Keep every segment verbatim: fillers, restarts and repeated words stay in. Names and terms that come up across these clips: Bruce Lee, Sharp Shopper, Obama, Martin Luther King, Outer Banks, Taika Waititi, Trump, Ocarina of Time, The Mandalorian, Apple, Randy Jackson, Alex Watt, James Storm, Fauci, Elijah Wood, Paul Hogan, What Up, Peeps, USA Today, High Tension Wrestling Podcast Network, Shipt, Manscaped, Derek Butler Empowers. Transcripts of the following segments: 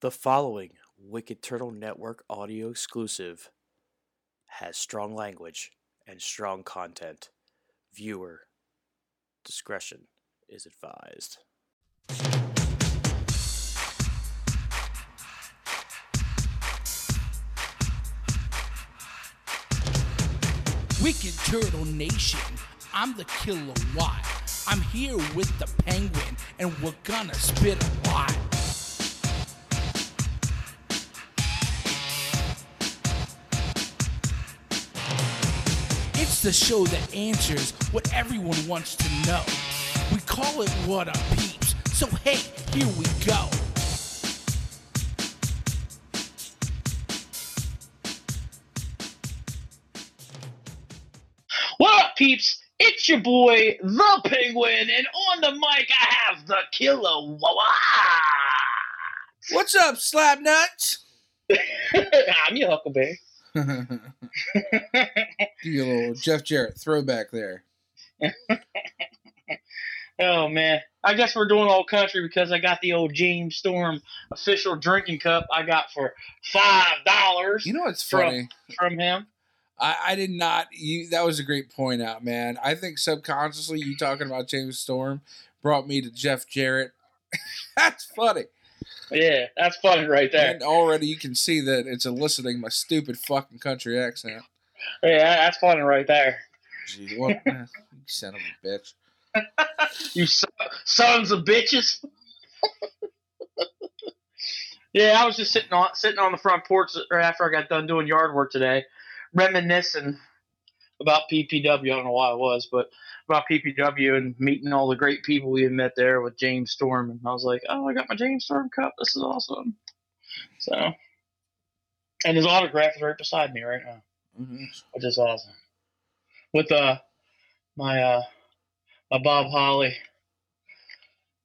The following Wicked Turtle Network audio exclusive has strong language and strong content. Viewer discretion is advised. Wicked Turtle Nation, I'm the killer why. I'm here with the penguin and we're gonna spit a lot. The show that answers what everyone wants to know. We call it What Up, Peeps. So hey, here we go. What up, Peeps? It's your boy, the Penguin, and on the mic I have the Killer. What's up, Slapnuts? I'm your Huckleberry. Give you a little Jeff Jarrett throwback there. Oh, man. I guess we're doing all country because I got the old James Storm official drinking cup I got for five dollars. You know what's funny? From, from him. I, I did not. You, that was a great point out, man. I think subconsciously you talking about James Storm brought me to Jeff Jarrett. That's funny. Yeah, that's funny right there. And already you can see that it's eliciting my stupid fucking country accent. Yeah, that's funny right there. Jeez, what? You son of a bitch. You son, sons of bitches. Yeah, I was just sitting on sitting on the front porch right after I got done doing yard work today, reminiscing about P P W. I don't know why it was, but about P P W and meeting all the great people we had met there with James Storm. And I was like, oh, I got my James Storm cup. This is awesome. So, and his autograph is right beside me right now, mm-hmm. which is awesome. With uh, my, uh, my Bob Holly.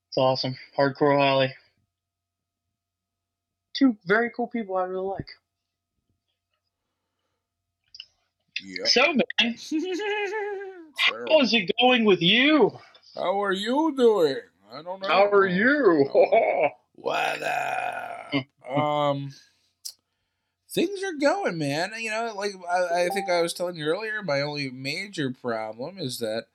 It's awesome. Hardcore Holly. Two very cool people I really like. Yep. So, man, how is it going with you? How are you doing? I don't know. How are you? What up? Um, things are going, man. You know, like I, I think I was telling you earlier, my only major problem is that,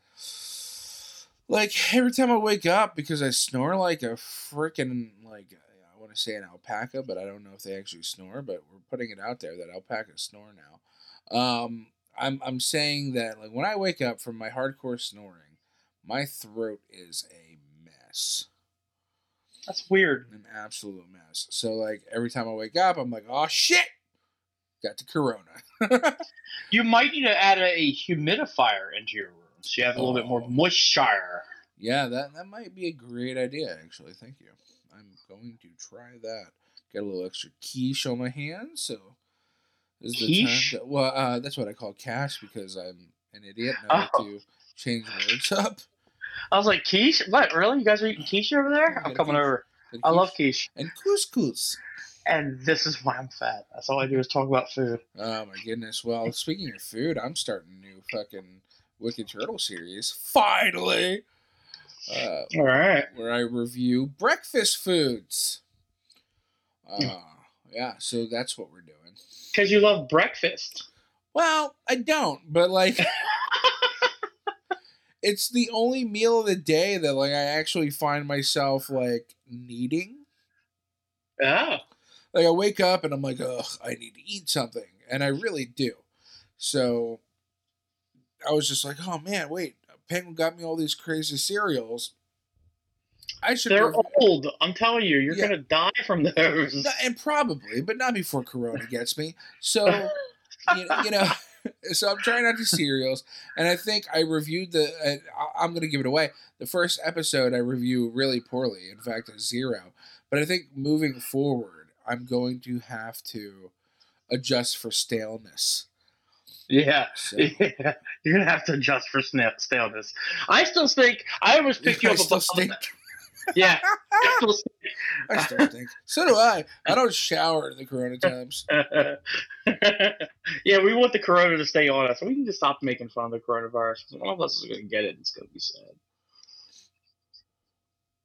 like, every time I wake up, because I snore like a freaking, like, I want to say an alpaca, but I don't know if they actually snore, but we're putting it out there that alpacas snore now. Um, I'm I'm saying that, like, when I wake up from my hardcore snoring, my throat is a mess. That's weird. An absolute mess. So, like, every time I wake up, I'm like, oh shit, got the corona. You might need to add a humidifier into your room so you have a little oh. bit more moisture. Yeah, that that might be a great idea, actually. Thank you. I'm going to try that. Got a little extra quiche on my hands, so. Is the term that, well, uh, that's what I call cash because I'm an idiot and I oh. have to change words up. I was like, quiche? What, really? You guys are eating quiche over there? I'm coming quiche. over. And I quiche. love quiche. And couscous. And this is why I'm fat. That's all I do is talk about food. Oh, my goodness. Well, speaking of food, I'm starting a new fucking Wicked Turtle series. Finally! Uh, all right. Where I review breakfast foods. Uh, yeah, so that's what we're doing. Because you love breakfast. Well, I don't, but, like, it's the only meal of the day that, like, I actually find myself, like, needing. Oh. Like, I wake up and I'm like, ugh, I need to eat something. And I really do. So, I was just like, oh, man, wait. Penguin got me all these crazy cereals. I should They're review. old. I'm telling you, you're yeah. going to die from those. And probably, but not before Corona gets me. So, you, know, you know, so I'm trying out these cereals. And I think I reviewed the, and I'm going to give it away. The first episode I review really poorly. In fact, a zero. But I think moving forward, I'm going to have to adjust for staleness. Yeah. So. yeah, you're going to have to adjust for staleness. I still think, I always pick yeah, you I up still a Yeah. I still think. So do I. I don't shower in the corona times. Yeah, we want the corona to stay on us. We need to stop making fun of the coronavirus. One of us is going to get it and it's going to be sad.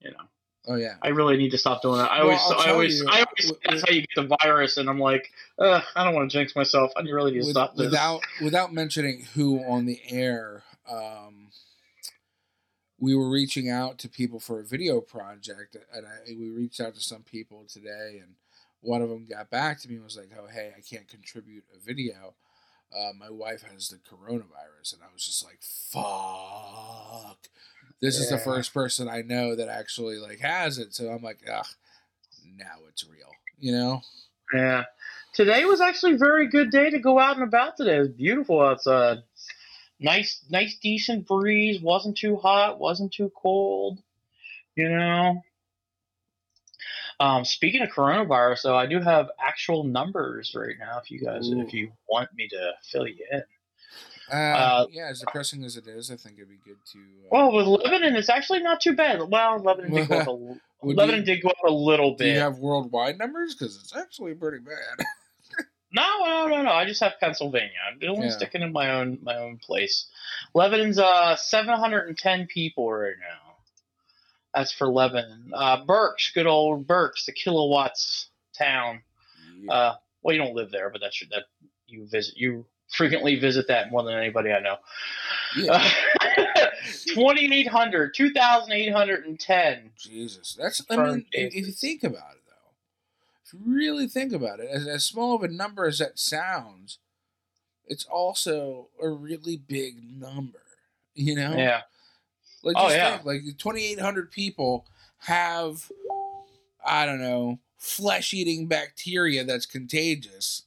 You know. Oh yeah. I really need to stop doing that. I well, always, I always, you, I always. With, that's how you get the virus, and I'm like, uh, I don't want to jinx myself. I really need to with, stop this. Without, without mentioning who on the air, um, we were reaching out to people for a video project, and I, we reached out to some people today, and one of them got back to me and was like, "Oh, hey, I can't contribute a video. Uh, my wife has the coronavirus," and I was just like, "Fuck." This yeah. is the first person I know that actually like has it, so I'm like, ugh, now it's real, you know? Yeah. Today was actually a very good day to go out and about today. It was beautiful outside. Nice, nice, decent breeze. Wasn't too hot. Wasn't too cold. You know. Um, speaking of coronavirus, though, I do have actual numbers right now. If you guys, Ooh. if you want me to fill you in. Uh, uh, yeah, as depressing as it is, I think it'd be good to. Uh, well, with Lebanon, it's actually not too bad. Well, Lebanon did go up a, Lebanon you, did go up a little bit. Do you have worldwide numbers? Because it's actually pretty bad. no, no, no, no. I just have Pennsylvania. I'm only yeah. sticking in my own my own place. Lebanon's uh seven hundred ten people right now. That's for Lebanon. Uh, Berks, good old Berks, the kilowatts town. Yeah. Uh, well, you don't live there, but that's your, that you visit you. frequently visit that more than anybody I know. Yeah. Uh, twenty-eight hundred, two thousand eight hundred ten. Jesus. That's, I mean, if, if you think about it, though, if you really think about it, as, as small of a number as that sounds, it's also a really big number, you know? Yeah. Like, just oh, yeah. think, like, twenty-eight hundred people have, I don't know, flesh-eating bacteria that's contagious.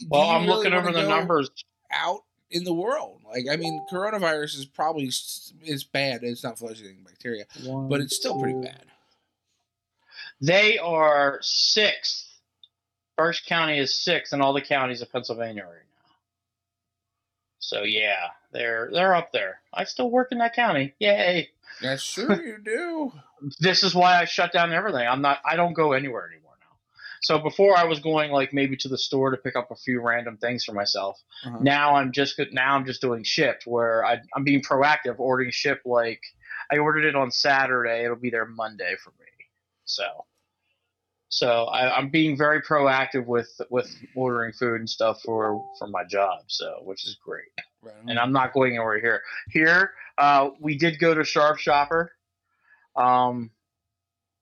Do well, I'm really looking over the numbers out in the world. Like, I mean, coronavirus is probably is bad. It's not flesh-eating bacteria, One, but it's still pretty bad. They are sixth. Berks County is sixth in all the counties of Pennsylvania right now. So yeah, they're they're up there. I still work in that county. Yay! Yes, sure you do. This is why I shut down everything. I'm not. I don't go anywhere anymore. So before I was going like maybe to the store to pick up a few random things for myself. Uh-huh. Now I'm just now I'm just doing shipped where I, I'm being proactive, ordering shipped. Like I ordered it on Saturday, it'll be there Monday for me. So, so I, I'm being very proactive with with ordering food and stuff for, for my job. So which is great, right. And I'm not going anywhere here. Here uh, we did go to Sharp Shopper. Um,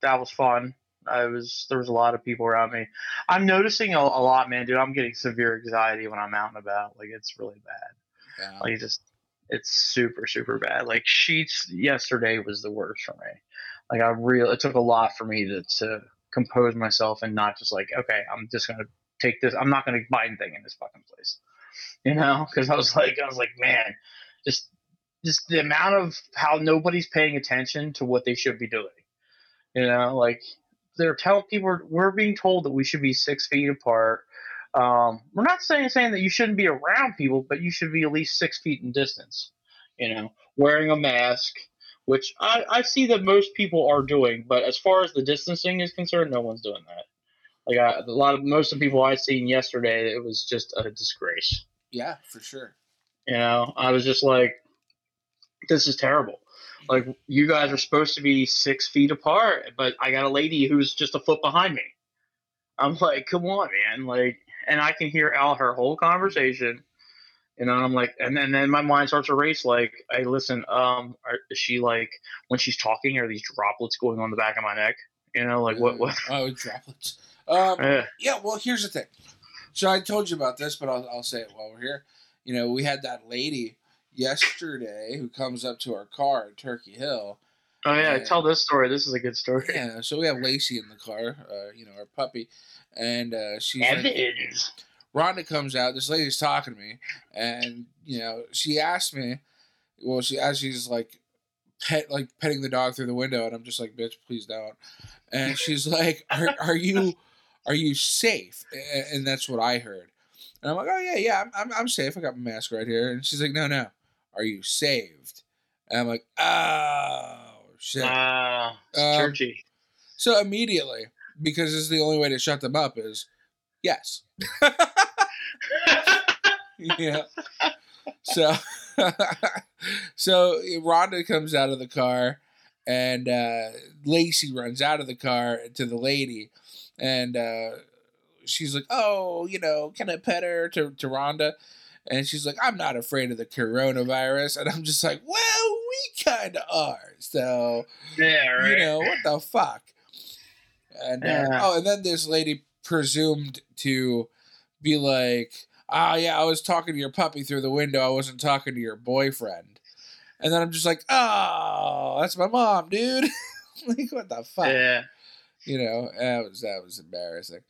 that was fun. I was there was a lot of people around me. I'm noticing a, a lot, man, dude. I'm getting severe anxiety when I'm out and about. Like it's really bad. Yeah. Like it just it's super super bad. Like Sheetz yesterday was the worst for me. Like I really it took a lot for me to to compose myself and not just like okay, I'm just gonna take this. I'm not gonna buy anything in this fucking place, you know? Because I was like I was like man, just just the amount of how nobody's paying attention to what they should be doing, you know? Like. They're telling people we're being told that we should be six feet apart. Um, we're not saying saying that you shouldn't be around people, but you should be at least six feet in distance. You know, wearing a mask, which I, I see that most people are doing. But as far as the distancing is concerned, no one's doing that. Like I, a lot of most of the people I seen yesterday, it was just a disgrace. Yeah, for sure. You know, I was just like, this is terrible. Like, you guys are supposed to be six feet apart, but I got a lady who's just a foot behind me. I'm like, come on, man. Like, and I can hear Al, her whole conversation. And then I'm like, and then, then my mind starts to race. Like, I listen, um, are, is she like, when she's talking, are these droplets going on the back of my neck? You know, like, what? what? Oh, droplets. Um, uh, yeah, well, here's the thing. So I told you about this, but I'll, I'll say it while we're here. You know, we had that lady yesterday who comes up to our car at Turkey Hill. Oh yeah, and, tell this story. This is a good story. Yeah, so we have Lacey in the car, uh, you know, our puppy, and uh, she's like, Rhonda comes out, this lady's talking to me, and you know, she asked me, well, she as she's like pet like petting the dog through the window, and I'm just like, bitch, please don't. And she's like, Are are you are you safe? And that's what I heard. And I'm like, oh yeah, yeah, I'm I'm, I'm safe. I got my mask right here. And she's like, no, no. Are you saved? And I'm like, oh, shit. Ah, uh, um, churchy. So immediately, because this is the only way to shut them up, is yes. yeah. So, so Rhonda comes out of the car, and uh, Lacey runs out of the car to the lady, and uh, she's like, oh, you know, can I pet her to, to Rhonda? And she's like, I'm not afraid of the coronavirus. And I'm just like, well, we kind of are. So, yeah, right. You know, what the fuck? And yeah. uh, Oh, and then this lady presumed to be like, oh, yeah, I was talking to your puppy through the window. I wasn't talking to your boyfriend. And then I'm just like, oh, that's my mom, dude. Like, what the fuck? Yeah. You know, that was, that was embarrassing.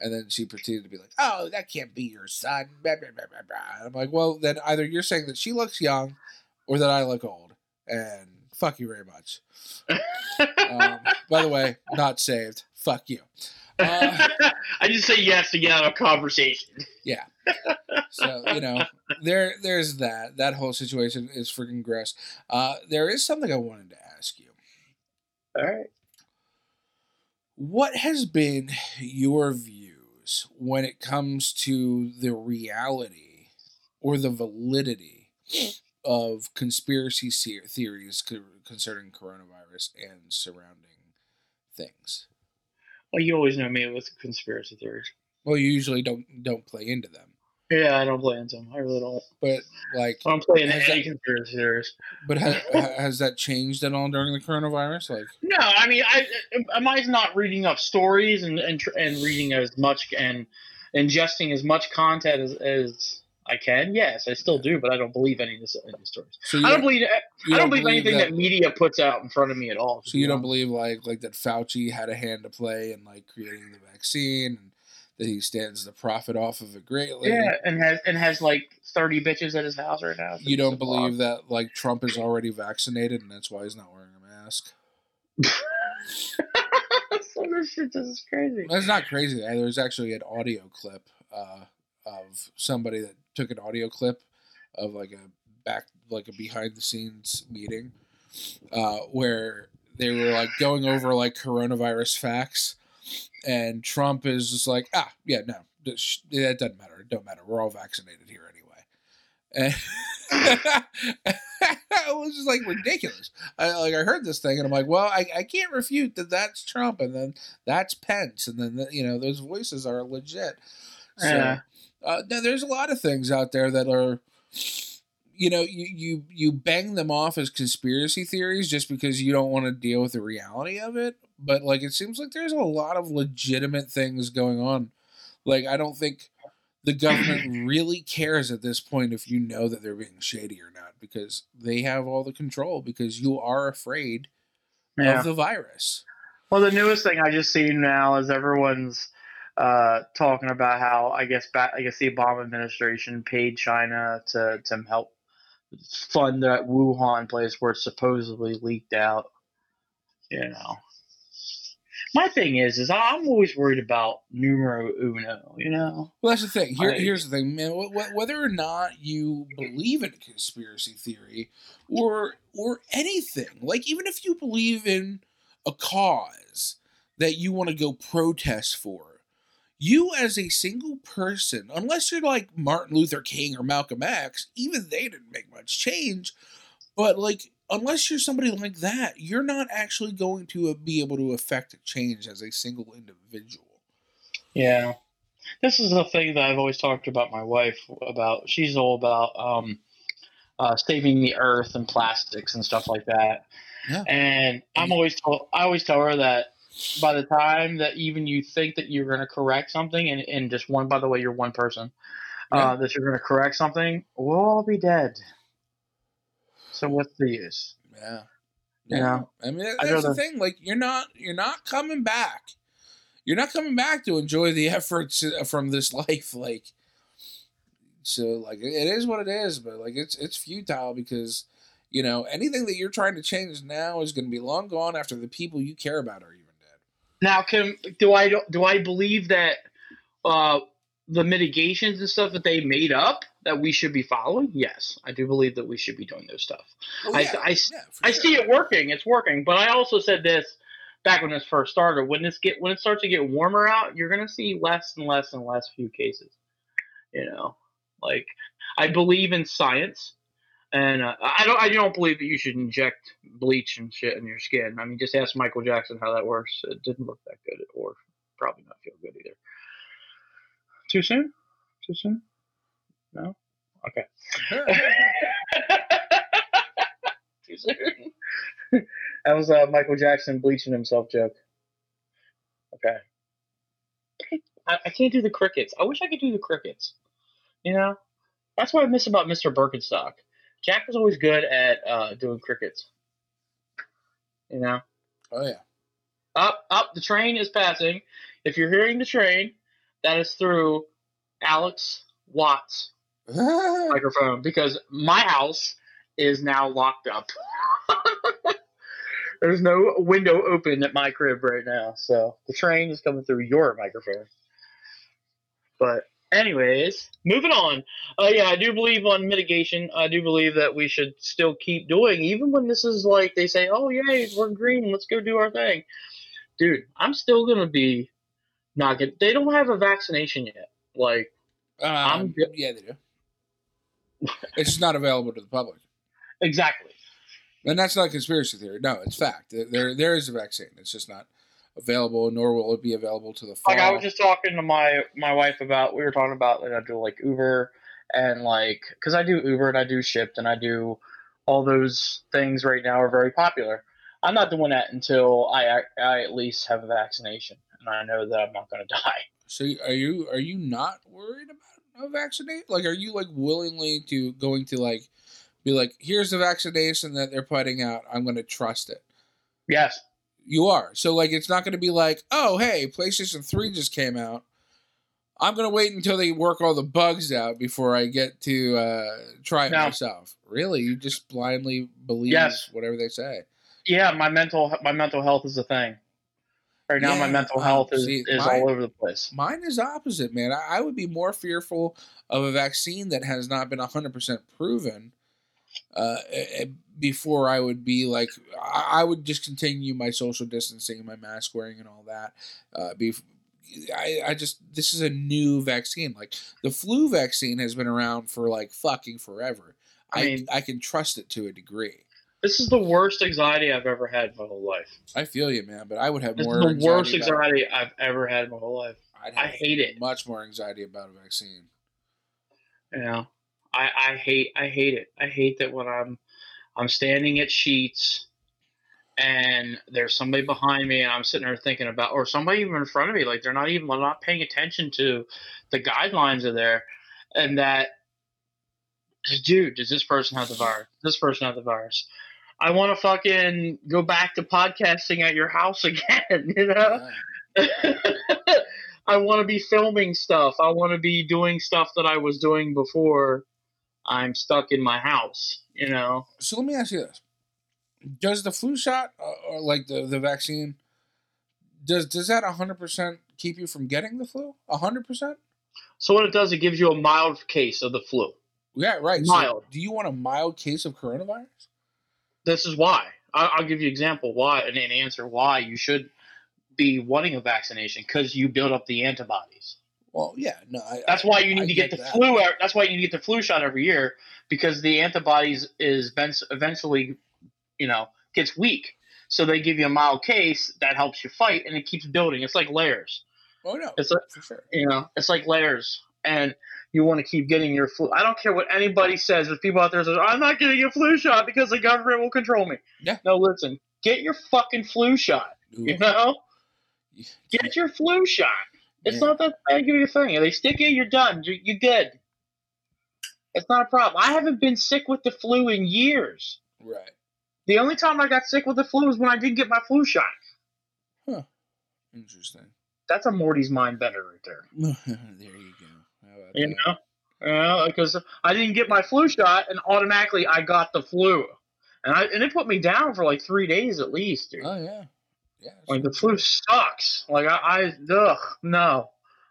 And then she pretended to be like, oh, that can't be your son. Blah, blah, blah, blah, blah. And I'm like, well, then either you're saying that she looks young or that I look old. And fuck you very much. um, by the way, not saved. Fuck you. Uh, I just say yes to get out of conversation. Yeah. So, you know, there, there's that. That whole situation is freaking gross. Uh, there is something I wanted to ask you. All right. What has been your views when it comes to the reality or the validity of conspiracy theories concerning coronavirus and surrounding things? Well, you always know me with conspiracy theories. Well, you usually don't don't play into them. Yeah, I don't play into them. I really don't. But like, I'm playing any conspiracy theories. But has, has that changed at all during the coronavirus? Like, no, I mean, I am I not reading up stories and and, and reading as much and ingesting as much content as, as I can. Yes, I still do, but I don't believe any of these stories. So I don't believe I don't, don't believe anything that, that media puts out in front of me at all. So you, you don't know? believe like like that Fauci had a hand to play in like creating the vaccine. And that he stands to profit off of it greatly. Yeah, and has and has like thirty bitches at his house right now. You don't believe that like Trump is already vaccinated and that's why he's not wearing a mask. So this shit is crazy. That's not crazy. There's actually an audio clip uh, of somebody that took an audio clip of like a back like a behind the scenes meeting uh, where they were like going over like coronavirus facts. And Trump is just like, ah, yeah, no, that doesn't matter. It don't matter. We're all vaccinated here anyway. And it was just like ridiculous. I like I heard this thing and I'm like, well, I, I can't refute that that's Trump and then that's Pence and then the, you know those voices are legit. So yeah. uh, now there's a lot of things out there that are, you know, you you you bang them off as conspiracy theories just because you don't want to deal with the reality of it. But, like, it seems like there's a lot of legitimate things going on. Like, I don't think the government really cares at this point if you know that they're being shady or not because they have all the control because you are afraid yeah. of the virus. Well, the newest thing I just seen now is everyone's uh, talking about how, I guess, back, I guess the Obama administration paid China to, to help fund that Wuhan place where it supposedly leaked out, you know. My thing is, is I'm always worried about numero uno, you know? Well, that's the thing. Here, I, here's the thing, man. Whether or not you believe in conspiracy theory or or anything, like even if you believe in a cause that you want to go protest for, you as a single person, unless you're like Martin Luther King or Malcolm X, even they didn't make much change, but like... Unless you're somebody like that, you're not actually going to be able to affect a change as a single individual. Yeah. This is the thing that I've always talked about my wife about. She's all about um, uh, saving the earth and plastics and stuff like that. Yeah. And I'm always told, I always tell her that by the time that even you think that you're going to correct something, and, and just one, by the way, you're one person, yeah. uh, that you're going to correct something, we'll all be dead. So what's the use? Yeah. Yeah. yeah. I mean, that's I the thing. Like, you're not, you're not coming back. You're not coming back to enjoy the efforts from this life. Like, so like, it is what it is, but like, it's, it's futile because, you know, anything that you're trying to change now is going to be long gone after the people you care about are even dead. Now, can, do I, do I believe that, uh, the mitigations and stuff that they made up that we should be following? Yes, I do believe that we should be doing those stuff. Oh, yeah. I, I, yeah, I sure. see it working. It's working. But I also said this back when this first started. When this get when it starts to get warmer out, you're going to see less and less and less few cases. You know, like I believe in science. And uh, I don't, I don't believe that you should inject bleach and shit in your skin. I mean, just ask Michael Jackson how that works. It didn't look that good, or probably not feel good either. Too soon? Too soon? No? Okay. Too soon? That was a uh, Michael Jackson bleaching himself joke. Okay. I, I can't do the crickets. I wish I could do the crickets. You know? That's what I miss about Mister Birkenstock. Jack was always good at uh, doing crickets. You know? Oh, yeah. Up, up, the train is passing. If you're hearing the train, that is through Alex Watt's microphone, because my house is now locked up. There's no window open at my crib right now, so the train is coming through your microphone. But anyways, moving on. Uh, yeah, I do believe on mitigation. I do believe that we should still keep doing, even when this is like they say, oh, yay, we're green, let's go do our thing. Dude, I'm still going to be not good. They don't have a vaccination yet. Like, um, I'm good. Yeah, they do. It's just not available to the public. Exactly. And that's not a conspiracy theory. No, it's fact. There, there is a vaccine. It's just not available, nor will it be available to the fall. Like, I was just talking to my, my wife about, we were talking about, like, I do, like, Uber and, like, because I do Uber and I do Shipt and I do all those things right now are very popular. I'm not doing that until I, I, I at least have a vaccination and I know that I'm not going to die. So are you, are you not worried about a vaccination? Like, are you, like, willingly to going to, like, be like, here's the vaccination that they're putting out. I'm going to trust it. Yes. You are. So, like, it's not going to be like, oh, hey, PlayStation three just came out. I'm going to wait until they work all the bugs out before I get to uh, try it no. myself. Really? You just blindly believe yes. whatever they say. Yeah, my mental my mental health is a thing. Right now, yeah, my mental health is, see, is mine, all over the place. Mine is opposite, man. I, I would be more fearful of a vaccine that has not been one hundred percent proven Uh, before I would be like, I would just continue my social distancing and my mask wearing and all that. Uh, be, I, I just, this is a new vaccine. Like, the flu vaccine has been around for like fucking forever. I, I mean, I can trust it to a degree. This is the worst anxiety I've ever had my whole life. I feel you, man, but I would have this more. This is the worst anxiety I've ever had my whole life. I'd have I hate much it. Much more anxiety about a vaccine. Yeah. I, I hate I hate it. I hate that when I'm I'm standing at Sheetz and there's somebody behind me and I'm sitting there thinking about, or somebody even in front of me, like they're not even I'm not paying attention to the guidelines are there, and that, dude, does this person have the virus? This person have the virus. I want to fucking go back to podcasting at your house again, you know? Yeah. I want to be filming stuff. I want to be doing stuff that I was doing before. I'm stuck in my house, you know? So let me ask you this. Does the flu shot, uh, or like the, the vaccine, does does that one hundred percent keep you from getting the flu? one hundred percent? So what it does, it gives you a mild case of the flu. Yeah, right. Mild. So do you want a mild case of coronavirus? This is why. I, I'll give you an example why, and an answer why you should be wanting a vaccination, because you build up the antibodies. Well, yeah, no, I, that's why you need I, I to get, get the that. flu. That's why you need to get the flu shot every year, because the antibodies is eventually, you know, gets weak. So they give you a mild case that helps you fight, and it keeps building. It's like layers. Oh no, it's like, for sure. You know, it's like layers, and you want to keep getting your flu. I don't care what anybody says. There's people out there that says, I'm not getting a flu shot because the government will control me. Yeah. No, listen, get your fucking flu shot. Ooh. You know, get your flu shot. It's yeah. not that big of a thing. They stick it, you're done. You're, you're good. It's not a problem. I haven't been sick with the flu in years. Right. The only time I got sick with the flu was when I didn't get my flu shot. Huh. Interesting. That's a Morty's mind bender right there. There you go. You that? know? Because uh, I didn't get my flu shot, and automatically I got the flu. And, I, and it put me down for like three days at least, dude. Oh, yeah. Yeah, like the flu sucks. Like I, I, ugh, no,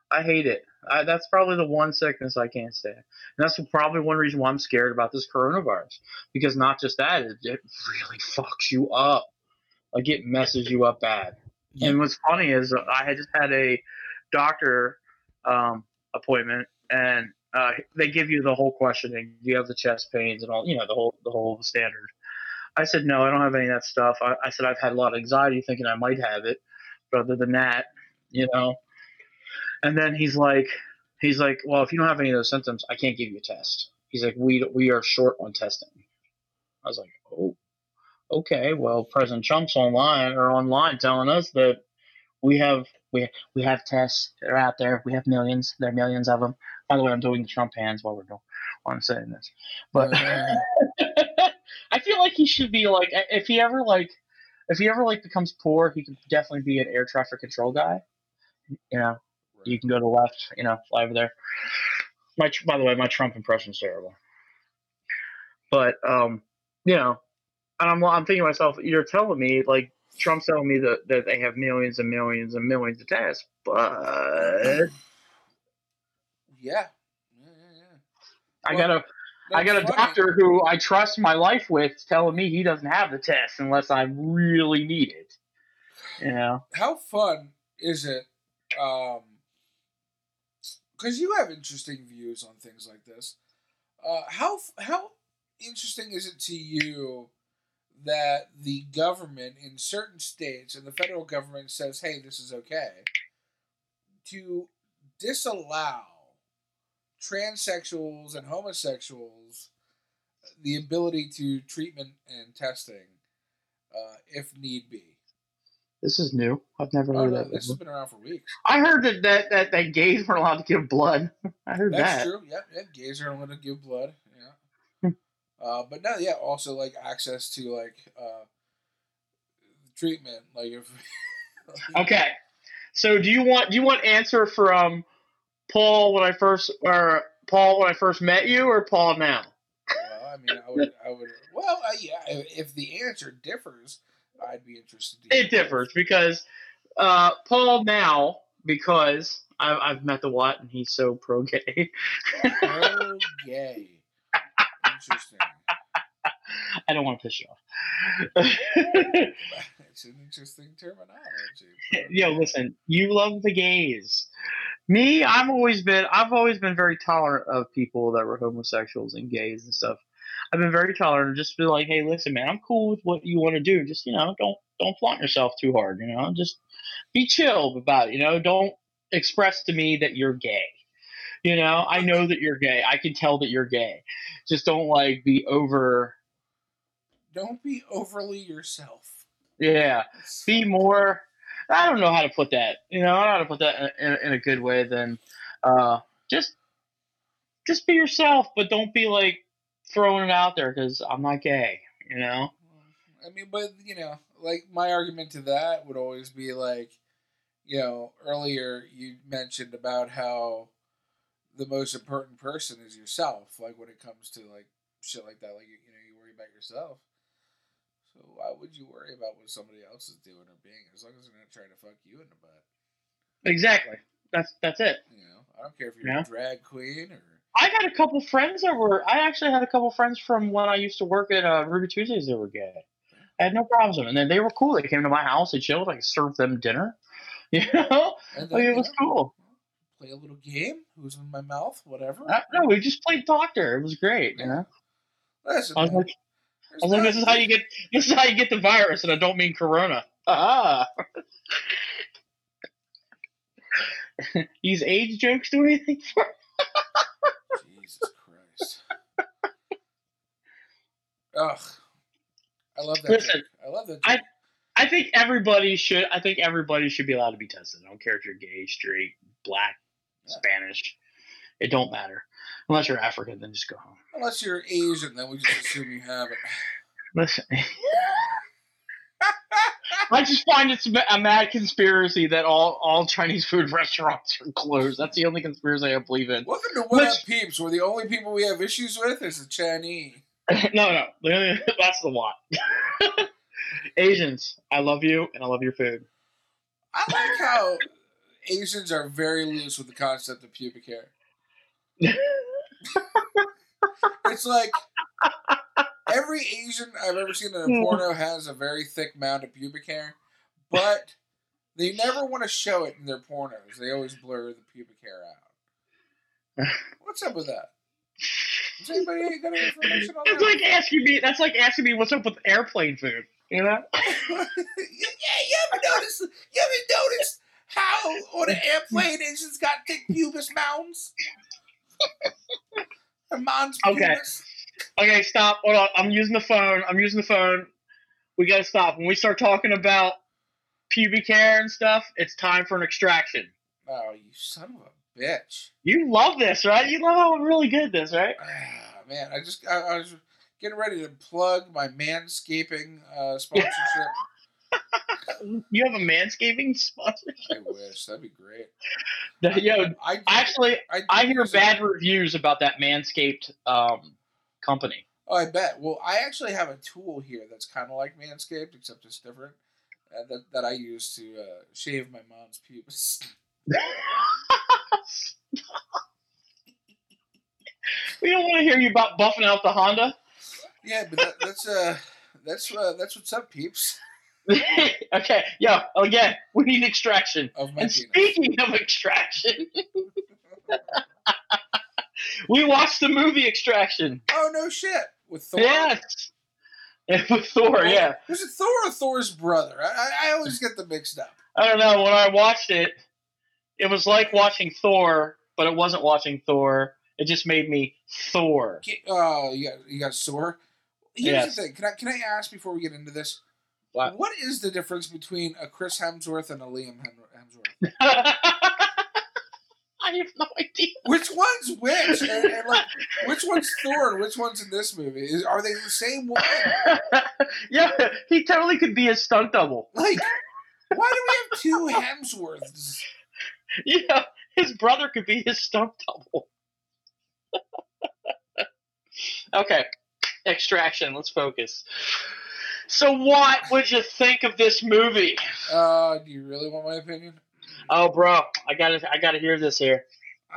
I hate it. I, that's probably the one sickness I can't stand, and that's probably one reason why I'm scared about this coronavirus. Because not just that, it, it really fucks you up. Like it messes you up bad. Yeah. And what's funny is I had just had a doctor um, appointment, and Uh, they give you the whole questioning. Do you have the chest pains and all, you know, the whole the whole standard. I said, no, I don't have any of that stuff. I, I said, I've had a lot of anxiety thinking I might have it. But other than that, you know. And then he's like, he's like, well, if you don't have any of those symptoms, I can't give you a test. He's like, we we are short on testing. I was like, oh, okay. Well, President Trump's online or online telling us that we have we we have tests. They're out there. We have millions. There are millions of them. By the way, I'm doing the Trump hands while we're doing while I'm saying this. But I feel like he should be like, if he ever like, if he ever like becomes poor, he could definitely be an air traffic control guy. You know, you can go to the left. You know, fly over there. My by the way, my Trump impression's terrible. But um, you know, and I'm I'm thinking to myself, you're telling me like Trump's telling me that that they have millions and millions and millions of tests, but. Yeah. yeah, yeah, yeah. I well, got a, I got a funny. doctor who I trust my life with telling me he doesn't have the test unless I really need it. You know? How fun is it? Um, because you have interesting views on things like this. Uh, how how interesting is it to you that the government in certain states and the federal government says, "Hey, this is okay," to disallow transsexuals and homosexuals the ability to treatment and testing uh, if need be? This is new. I've never heard oh, no, of that. This has been around for weeks. I heard that that, that, that gays weren't allowed to give blood. I heard That's that. That's true. Yeah, yeah, gays aren't allowed to give blood. Yeah. uh, but no, yeah, also like access to like uh, treatment. Like if okay. So do you want do you want answer from Paul when I first or Paul when I first met you or Paul now? Well, I mean, I would, I would. Well, uh, yeah. If the answer differs, I'd be interested. To it differs because uh, Paul now because I, I've met the Watt and he's so pro gay. Pro gay. Interesting. I don't want to piss you off. It's an interesting terminology. Yo, listen, you love the gays. Me, I've always been I've always been very tolerant of people that were homosexuals and gays and stuff. I've been very tolerant and just been like, hey, listen, man, I'm cool with what you want to do. Just, you know, don't don't flaunt yourself too hard, you know. Just be chill about it, you know. Don't express to me that you're gay. You know, I know that you're gay. I can tell that you're gay. Just don't like be over Don't be overly yourself. Yeah. Be more I don't know how to put that. You know, I don't know how to put that in, in a good way. Then, uh, just, just be yourself, but don't be like throwing it out there because I'm not gay. You know. I mean, but you know, like my argument to that would always be like, you know, earlier you mentioned about how the most important person is yourself. Like when it comes to like shit like that, like you, you know, you worry about yourself. So why would you worry about what somebody else is doing or being, as long as they're not trying to fuck you in the butt? Exactly. That's that's it. You know, I don't care if you're yeah. a drag queen or. I had a couple friends that were. I actually had a couple friends from when I used to work at uh, Ruby Tuesdays that were gay. I had no problems with them, and then they were cool. They came to my house, they chilled, I served them dinner. You know, then, like, it was yeah, cool. Play a little game. Who's in my mouth? Whatever. I, no, we just played doctor. It was great. Yeah. You know. Listen, I was like. I was like, this is how you get this is how you get the virus, and I don't mean corona. Ah. These AIDS jokes do anything for Jesus Christ. Ugh. I love that Listen, joke. I love that joke. I, I think everybody should I think everybody should be allowed to be tested. I don't care if you're gay, straight, black, yeah. Spanish. It don't matter. Unless you're African, then just go home. Unless you're Asian, then we just assume you have it. Listen. I just find it's a mad conspiracy that all, all Chinese food restaurants are closed. That's the only conspiracy I believe in. Welcome to What Up, Peeps, where the only people we have issues with is the Chinese. no, no. That's the lot. Asians, I love you, and I love your food. I like how Asians are very loose with the concept of pubic hair. It's like every Asian I've ever seen in a porno has a very thick mound of pubic hair, but they never want to show it in their pornos. They always blur the pubic hair out. What's up with that? Does anybody ain't got any information on that's that? Like asking me, that's like asking me what's up with airplane food, you know? yeah, you ever notice, you ever notice how on an airplane it's just got thick pubis mounds? Or mounds pubis? Okay. Okay, stop. Hold on. I'm using the phone. I'm using the phone. We got to stop. When we start talking about pubic hair and stuff, it's time for an extraction. Oh, you son of a... bitch. You love this, right? You love how I'm really good at this, right? Ah, man, I just I, I was getting ready to plug my manscaping uh, sponsorship. You have a manscaping sponsorship? I wish. That'd be great. The, I, yo, I, I actually, I, I hear bad reviews about that Manscaped um, company. Oh, I bet. Well, I actually have a tool here that's kind of like Manscaped, except it's different, uh, that, that I use to uh, shave my mom's pubes. We don't want to hear you about buffing out the Honda. Yeah, but that, that's uh, that's uh, that's what's up, peeps. Okay, yeah. Again, we need extraction. Of my and penis. Speaking of extraction, we watched the movie Extraction. Oh no, shit! With Thor. Yes. Yeah, with Thor, oh, yeah. Was it Thor or Thor's brother? I I always get them mixed up. I don't know. When I watched it. It was like watching Thor, but it wasn't watching Thor. It just made me Thor. Oh, uh, you got, you got sore? Here's yes. the thing. Can I can I ask before we get into this? What? What is the difference between a Chris Hemsworth and a Liam Hemsworth? I have no idea. Which one's which? And, and like, which one's Thor and which one's in this movie? Is, are they the same one? Yeah, he totally could be a stunt double. Like, why do we have two Hemsworths? Yeah, his brother could be his stunt double. Okay, Extraction, let's focus. So what would you think of this movie? Uh, do you really want my opinion? Oh, bro, I gotta I gotta hear this here.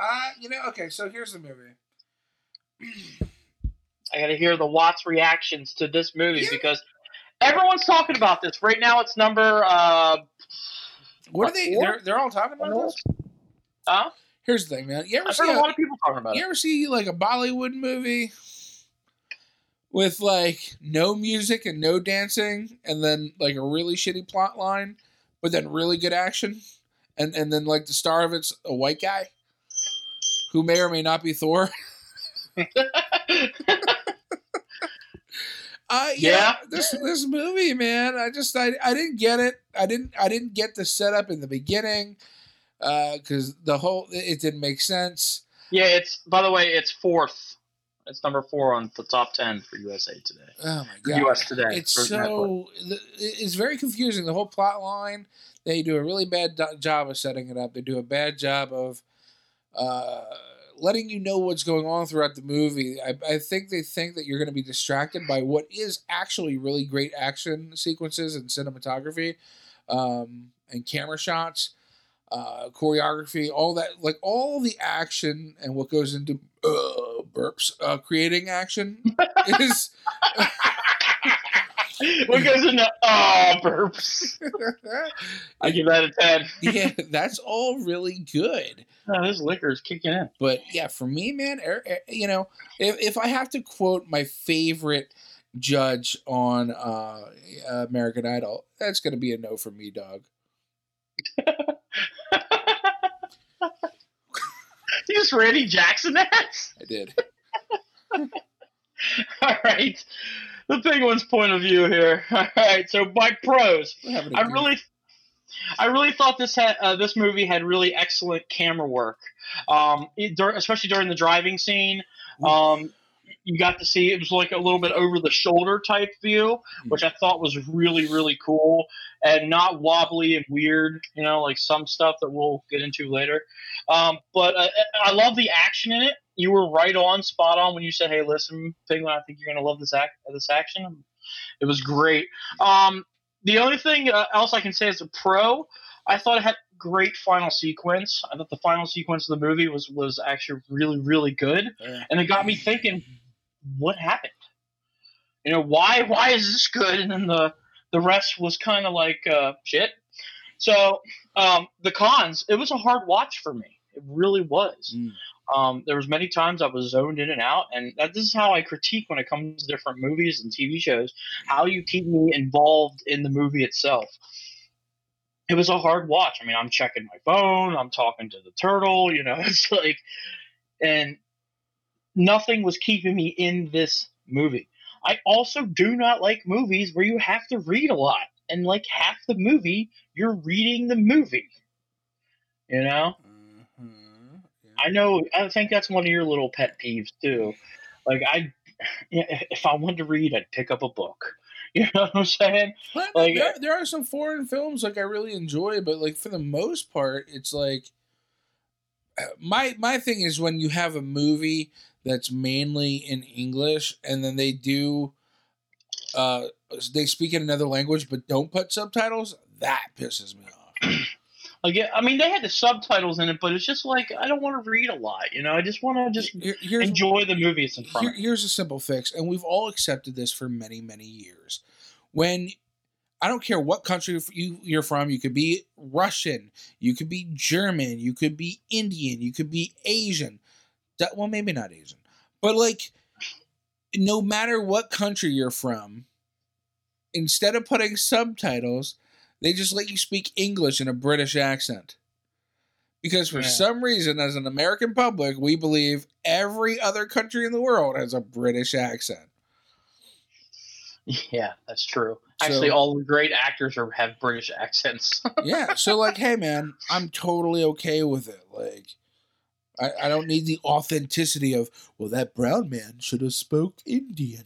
Uh, you know, okay, so here's the movie. I gotta hear the Watts reactions to this movie, yeah, because everyone's talking about this. Right now it's number... Uh, What are they? They're, they're all talking about this? Huh? Here's the thing, man. You ever I've see heard a lot of people talking about you it. You ever see like a Bollywood movie with like no music and no dancing, and then like a really shitty plot line, but then really good action, and and then like the star of it's a white guy who may or may not be Thor. Uh, yeah, yeah, this this movie, man. I just I, I didn't get it. I didn't I didn't get the setup in the beginning because uh, the whole it didn't make sense. Yeah, it's by the way, it's fourth. It's number four on the top ten for U S A Today. Oh my god, U S Today. It's so it's very confusing. The whole plot line. They do a really bad do- job of setting it up. They do a bad job of uh, letting you know what's going on throughout the movie. I, I think they think that you're going to be distracted by what is actually really great action sequences and cinematography, um, and camera shots, uh, choreography, all that, like all the action and what goes into uh, burps, uh, creating action is what goes into uh, burps. I give that a ten. Yeah, that's all really good. No, this liquor is kicking in. But yeah, for me, man, er, er, you know, if, if I have to quote my favorite judge on uh, American Idol, that's going to be a no for me, dog. You just Randy Jackson ass? I did. All right. The Penguins' point of view here. All right. So my pros. I good. really... I really thought this had, uh, this movie had really excellent camera work, um, it, dur- especially during the driving scene. Um, you got to see it was like a little bit over the shoulder type view, which I thought was really, really cool and not wobbly and weird, you know, like some stuff that we'll get into later. Um, but uh, I love the action in it. You were right on, spot on when you said, hey, listen, Penguin, I think you're going to love this act- this action. It was great. Um, The only thing uh, else I can say is a pro, I thought it had great final sequence. I thought the final sequence of the movie was, was actually really, really good. Yeah. And it got me thinking, what happened? You know, why why is this good? And then the, the rest was kind of like uh, shit. So um, the cons, it was a hard watch for me. It really was. Mm. Um, there was many times I was zoned in and out, and that, this is how I critique when it comes to different movies and T V shows, how you keep me involved in the movie itself. It was a hard watch. I mean, I'm checking my phone, I'm talking to the turtle, you know, it's like, and nothing was keeping me in this movie. I also do not like movies where you have to read a lot, and like half the movie, you're reading the movie, you know? I know, I think that's one of your little pet peeves too. Like, I, if I wanted to read, I'd pick up a book. You know what I'm saying? Well, like, there, there are some foreign films like I really enjoy, but like for the most part, it's like my my thing is when you have a movie that's mainly in English and then they do uh, they speak in another language but don't put subtitles. That pisses me off. Like, I mean, they had the subtitles in it, but it's just like, I don't want to read a lot, you know? I just want to just here's, enjoy the movie it's in front here, of. Here's a simple fix, and we've all accepted this for many, many years. When, I don't care what country you, you're from, you could be Russian, you could be German, you could be Indian, you could be Asian. That, well, maybe not Asian. But, like, no matter what country you're from, instead of putting subtitles... they just let you speak English in a British accent. Because for yeah. some reason, as an American public, we believe every other country in the world has a British accent. Yeah, that's true. So, actually, all the great actors are, have British accents. Yeah, so like, hey man, I'm totally okay with it. Like, I, I don't need the authenticity of, well, that brown man should have spoke Indian.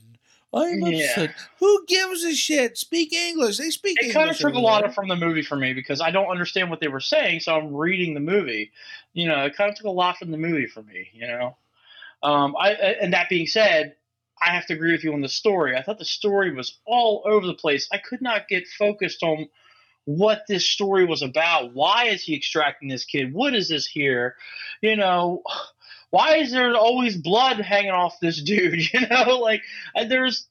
I'm upset. Yeah. Who gives a shit? Speak English. They speak it English. It kind of took a lot from the movie for me because I don't understand what they were saying, so I'm reading the movie. You know, it kind of took a lot from the movie for me, you know. Um, I and that being said, I have to agree with you on the story. I thought the story was all over the place. I could not get focused on what this story was about. Why is he extracting this kid? What is this here? You know... why is there always blood hanging off this dude? You know, like there's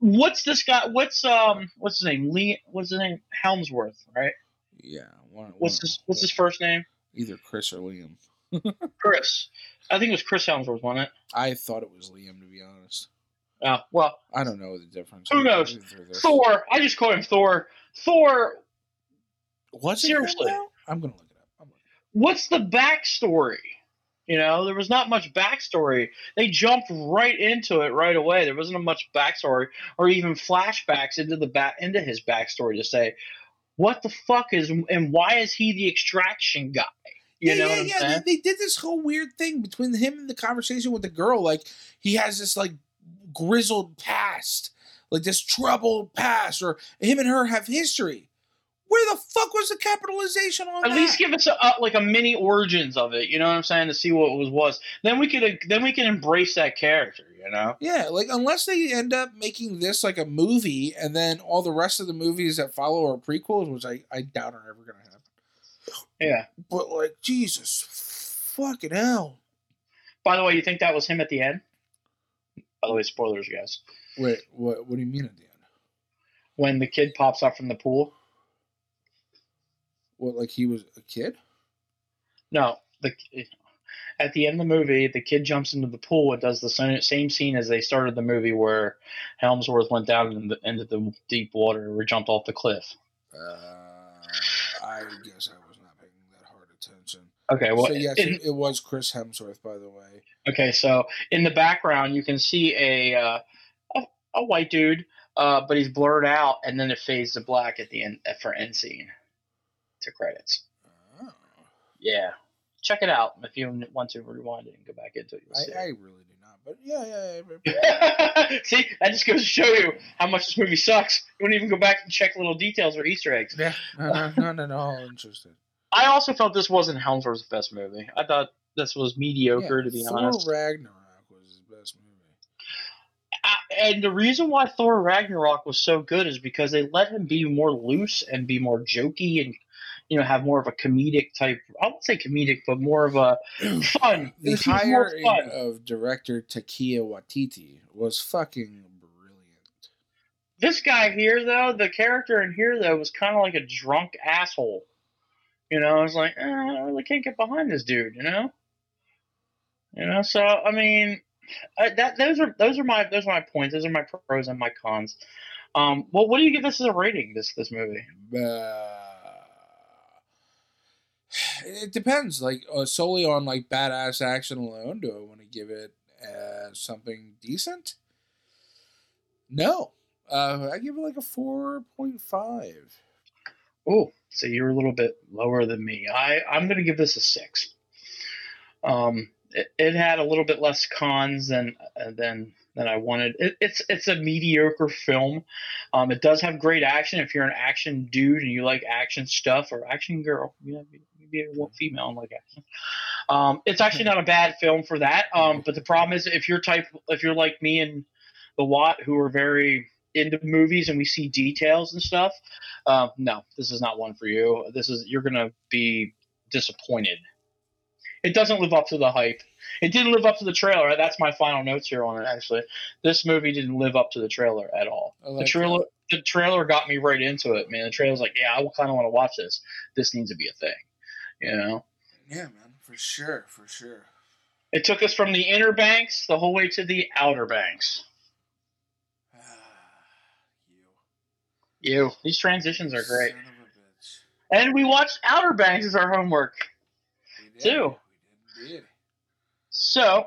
what's this guy? What's um what's his name? Lee? What's his name? Hemsworth, right? Yeah. One, what's one, his one, What's his first name? Either Chris or Liam. Chris, I think it was Chris Hemsworth, wasn't it? I thought it was Liam, to be honest. Oh uh, well, I don't know the difference. Who knows? Thor. I just call him Thor. Thor. What's seriously? It I'm gonna look it up. I'm gonna... What's the backstory? You know, there was not much backstory. They jumped right into it right away. There wasn't much backstory or even flashbacks into the back into his backstory to say, what the fuck is and why is he the extraction guy? You yeah, know yeah, what I'm yeah. saying? They, they did this whole weird thing between him and the conversation with the girl. Like he has this like grizzled past, like this troubled past, or him and her have history. Where the fuck was the capitalization on that? At least give us a, uh, like a mini origins of it, you know what I'm saying, to see what it was. was. Then we could uh, then we can embrace that character, you know? Yeah, like unless they end up making this like a movie and then all the rest of the movies that follow are prequels, which I, I doubt are ever going to happen. Yeah. But like, Jesus fucking hell. By the way, you think that was him at the end? By the way, spoilers, guys. Wait, what, what do you mean at the end? When the kid pops up from the pool. What, like he was a kid? No. The, at the end of the movie, the kid jumps into the pool and does the same, same scene as they started the movie where Hemsworth went down in the, into the deep water or jumped off the cliff. Uh, I guess I was not paying that hard attention. Okay, well... So, yes, in, it, it was Chris Hemsworth, by the way. Okay, so in the background, you can see a, uh, a, a white dude, uh, but he's blurred out, and then it fades to black at the end for end scene. To credits. Oh. Yeah. Check it out. If you want to rewind it and go back into it, you'll see. I, I really do not, but yeah, yeah, yeah. yeah. See, that just goes to show you how much this movie sucks. You wouldn't even go back and check little details or Easter eggs. Yeah, no, no, no, no, all interested. I also felt this wasn't Hemsworth's best movie. I thought this was mediocre, yeah, to be Thor honest. Thor Ragnarok was his best movie. And the reason why Thor Ragnarok was so good is because they let him be more loose and be more jokey and, you know, have more of a comedic type. I wouldn't say comedic, but more of a fun. The hiring fun. of director Taika Waititi was fucking brilliant. This guy here, though, the character in here, though, was kind of like a drunk asshole. You know, I was like, eh, I really can't get behind this dude, you know? You know, so, I mean, I, that those are those are my those are my points. Those are my pros and my cons. Um, well, what do you give this as a rating, this this movie? Uh, it depends, like, uh, solely on, like, badass action alone. Do I want to give it uh, something decent? No. Uh, I give it, like, a four point five. Oh, so you're a little bit lower than me. I, I'm going to give this a six. Um, it, it had a little bit less cons than than than I wanted. It, it's it's a mediocre film. Um, it does have great action. If you're an action dude and you like action stuff, or action girl, you know, maybe a female and like action. Um, it's actually not a bad film for that. Um, but the problem is if you're type if you're like me and the Watt, who are very into movies and we see details and stuff, uh, no, this is not one for you. This is you're gonna be disappointed. It doesn't live up to the hype. It didn't live up to the trailer. That's my final notes here on it, actually. This movie didn't live up to the trailer at all. I like the trailer that. The trailer got me right into it, man. The trailer's like, yeah, I kind of want to watch this. This needs to be a thing, you know? Yeah, man, for sure, for sure. It took us from the Inner Banks the whole way to the Outer Banks. you. You. These transitions are great. Son of a bitch. And we watched Outer Banks as our homework, we did. too. We did. So,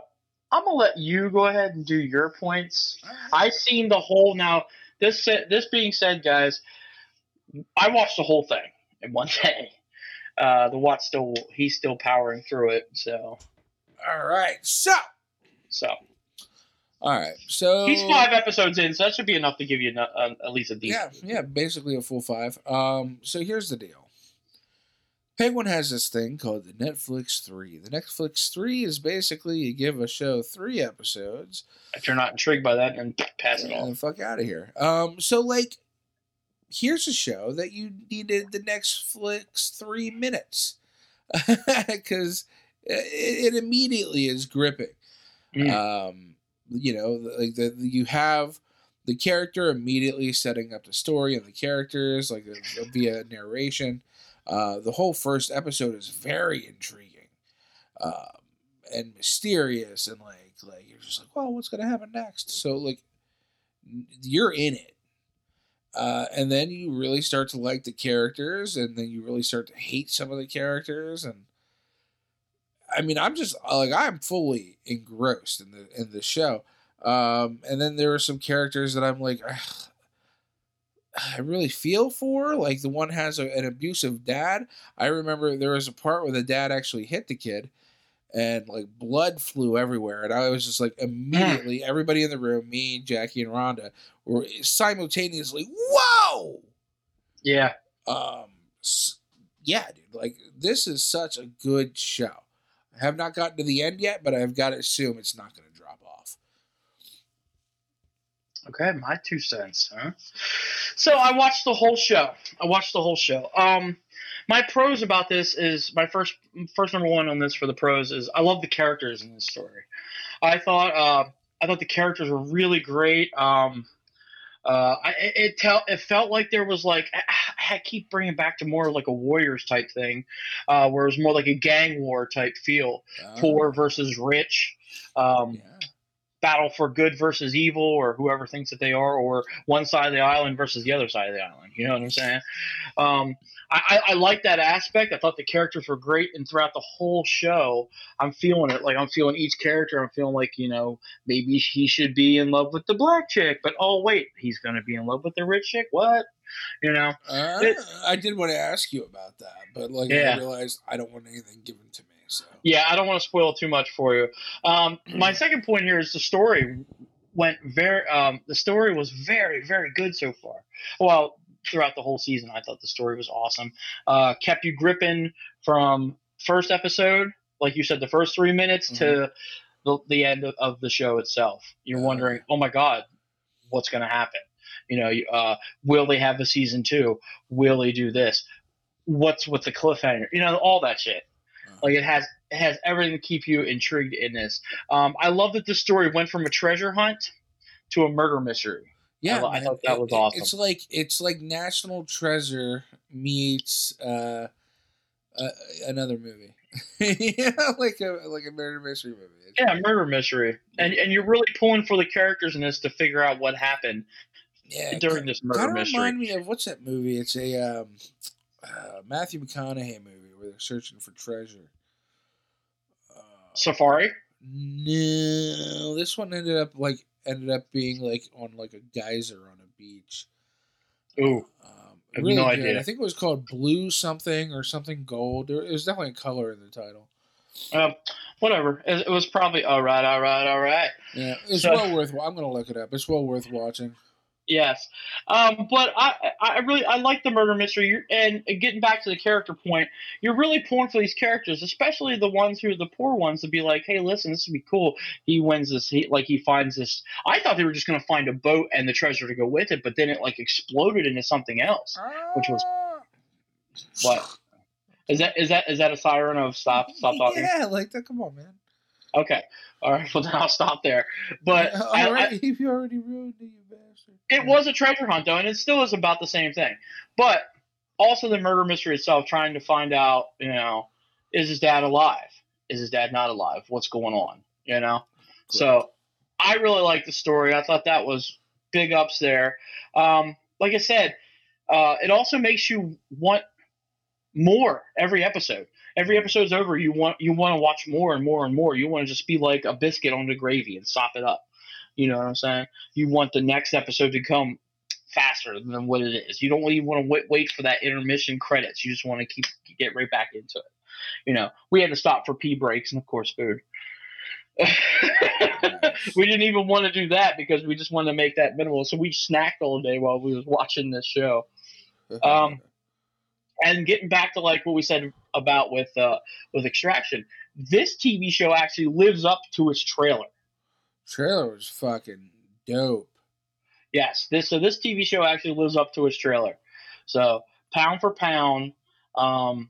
I'm going to let you go ahead and do your points. Right. I've seen the whole, now, this this being said, guys, I watched the whole thing in one day. Uh, the Watt's still, he's still powering through it, so. All right, so. So. All right, so. He's five episodes in, so that should be enough to give you a, a, at least a decent. Yeah, yeah, basically a full five. Um, so here's the deal. Penguin has this thing called the Netflix three. The Netflix three is basically you give a show three episodes. If you're not intrigued by that, then pass it on. The fuck out of here. Um, so, like, here's a show that you needed the Netflix three minutes. Because it, it immediately is gripping. Mm. Um, you know, like the, the, you have the character immediately setting up the story and the characters, like, via narration. Uh, the whole first episode is very intriguing, uh, and mysterious, and like, like you're just like, well, what's gonna happen next? So like, you're in it, uh, and then you really start to like the characters, and then you really start to hate some of the characters, and I mean, I'm just like, I'm fully engrossed in the in the show, um, and then there are some characters that I'm like, ugh, I really feel for, like the one has a, an abusive dad. I remember there was a part where the dad actually hit the kid and like blood flew everywhere. And I was just like, immediately everybody in the room, me, Jackie and Rhonda, were simultaneously, whoa. Yeah. Um, yeah, dude, like this is such a good show. I have not gotten to the end yet, but I've got to assume it's not going to drop off. Okay, my two cents, huh? So I watched the whole show. I watched the whole show. Um, my pros about this is my first first number one on this for the pros is I love the characters in this story. I thought uh, I thought the characters were really great. Um, uh, I, it tell it felt like there was like I, I keep bringing back to more like a Warriors type thing, uh, where it was more like a gang war type feel, oh. Poor versus rich. Um, yeah. Battle for good versus evil, or whoever thinks that they are, or one side of the island versus the other side of the island. You know what I'm saying? Um, I, I, I like that aspect. I thought the characters were great, and throughout the whole show, I'm feeling it. Like I'm feeling each character. I'm feeling like, you know, maybe he should be in love with the black chick, but oh wait, he's gonna be in love with the rich chick. What? You know? Uh, it, I did want to ask you about that, but like yeah. I realized I don't want anything given to me. So. Yeah, I don't want to spoil too much for you. Um, my second point here is the story went very. Um, the story was very, very good so far. Well, throughout the whole season, I thought the story was awesome. Uh, kept you gripping from first episode, like you said, the first three minutes mm-hmm. to the, the end of, of the show itself. You're yeah. wondering, oh my God, what's going to happen? You know, uh, will they have a season two? Will they do this? What's with the cliffhanger? You know, all that shit. Like it has it has everything to keep you intrigued in this. Um, I love that this story went from a treasure hunt to a murder mystery. Yeah, I, I thought that it, was awesome. It's like it's like National Treasure meets uh, uh, another movie. Yeah, like a like a murder mystery movie. Yeah, murder mystery, and and you're really pulling for the characters in this to figure out what happened. Yeah, during can, this murder kind of mystery. Remind me of what's that movie? It's a um, uh, Matthew McConaughey movie where they're searching for treasure. Uh, Safari? No, this one ended up like ended up being like on like a geyser on a beach. Ooh. I have really no good. idea. I think it was called Blue Something or Something Gold. There was definitely a color in the title. Um, whatever. It, it was probably all right, all right, all right. Yeah, it's so, well worth. I'm going to look it up. It's well worth watching. Yes, um, but I, I really I like the murder mystery. You're, and getting back to the character point, you're really pulling for these characters, especially the ones who are the poor ones, to be like, hey, listen, this would be cool. He wins this. He, like he finds this. I thought they were just going to find a boat and the treasure to go with it, but then it like exploded into something else, which was what is that? Is that is that a siren of stop? Stop talking. Yeah, like that. Come on, man. Okay. All right. Well, then I'll stop there. But I, I, you already ruined it, you bastard. It was a treasure hunt, though, and it still is about the same thing. But also the murder mystery itself, trying to find out, you know, is his dad alive? Is his dad not alive? What's going on? You know? Cool. So I really like the story. I thought that was big ups there. Um, like I said, uh, it also makes you want more every episode. Every episode's over, you want you want to watch more and more and more. You want to just be like a biscuit on the gravy and sop it up. You know what I'm saying? You want the next episode to come faster than what it is. You don't even want to wait, wait for that intermission credits. You just want to keep get right back into it. You know, we had to stop for pee breaks and, of course, food. We didn't even want to do that because we just wanted to make that minimal. So we snacked all day while we was watching this show. Um, and getting back to like what we said about with uh, with Extraction, this T V show actually lives up to its trailer. Trailer was fucking dope. Yes, this so this T V show actually lives up to its trailer. So pound for pound, um,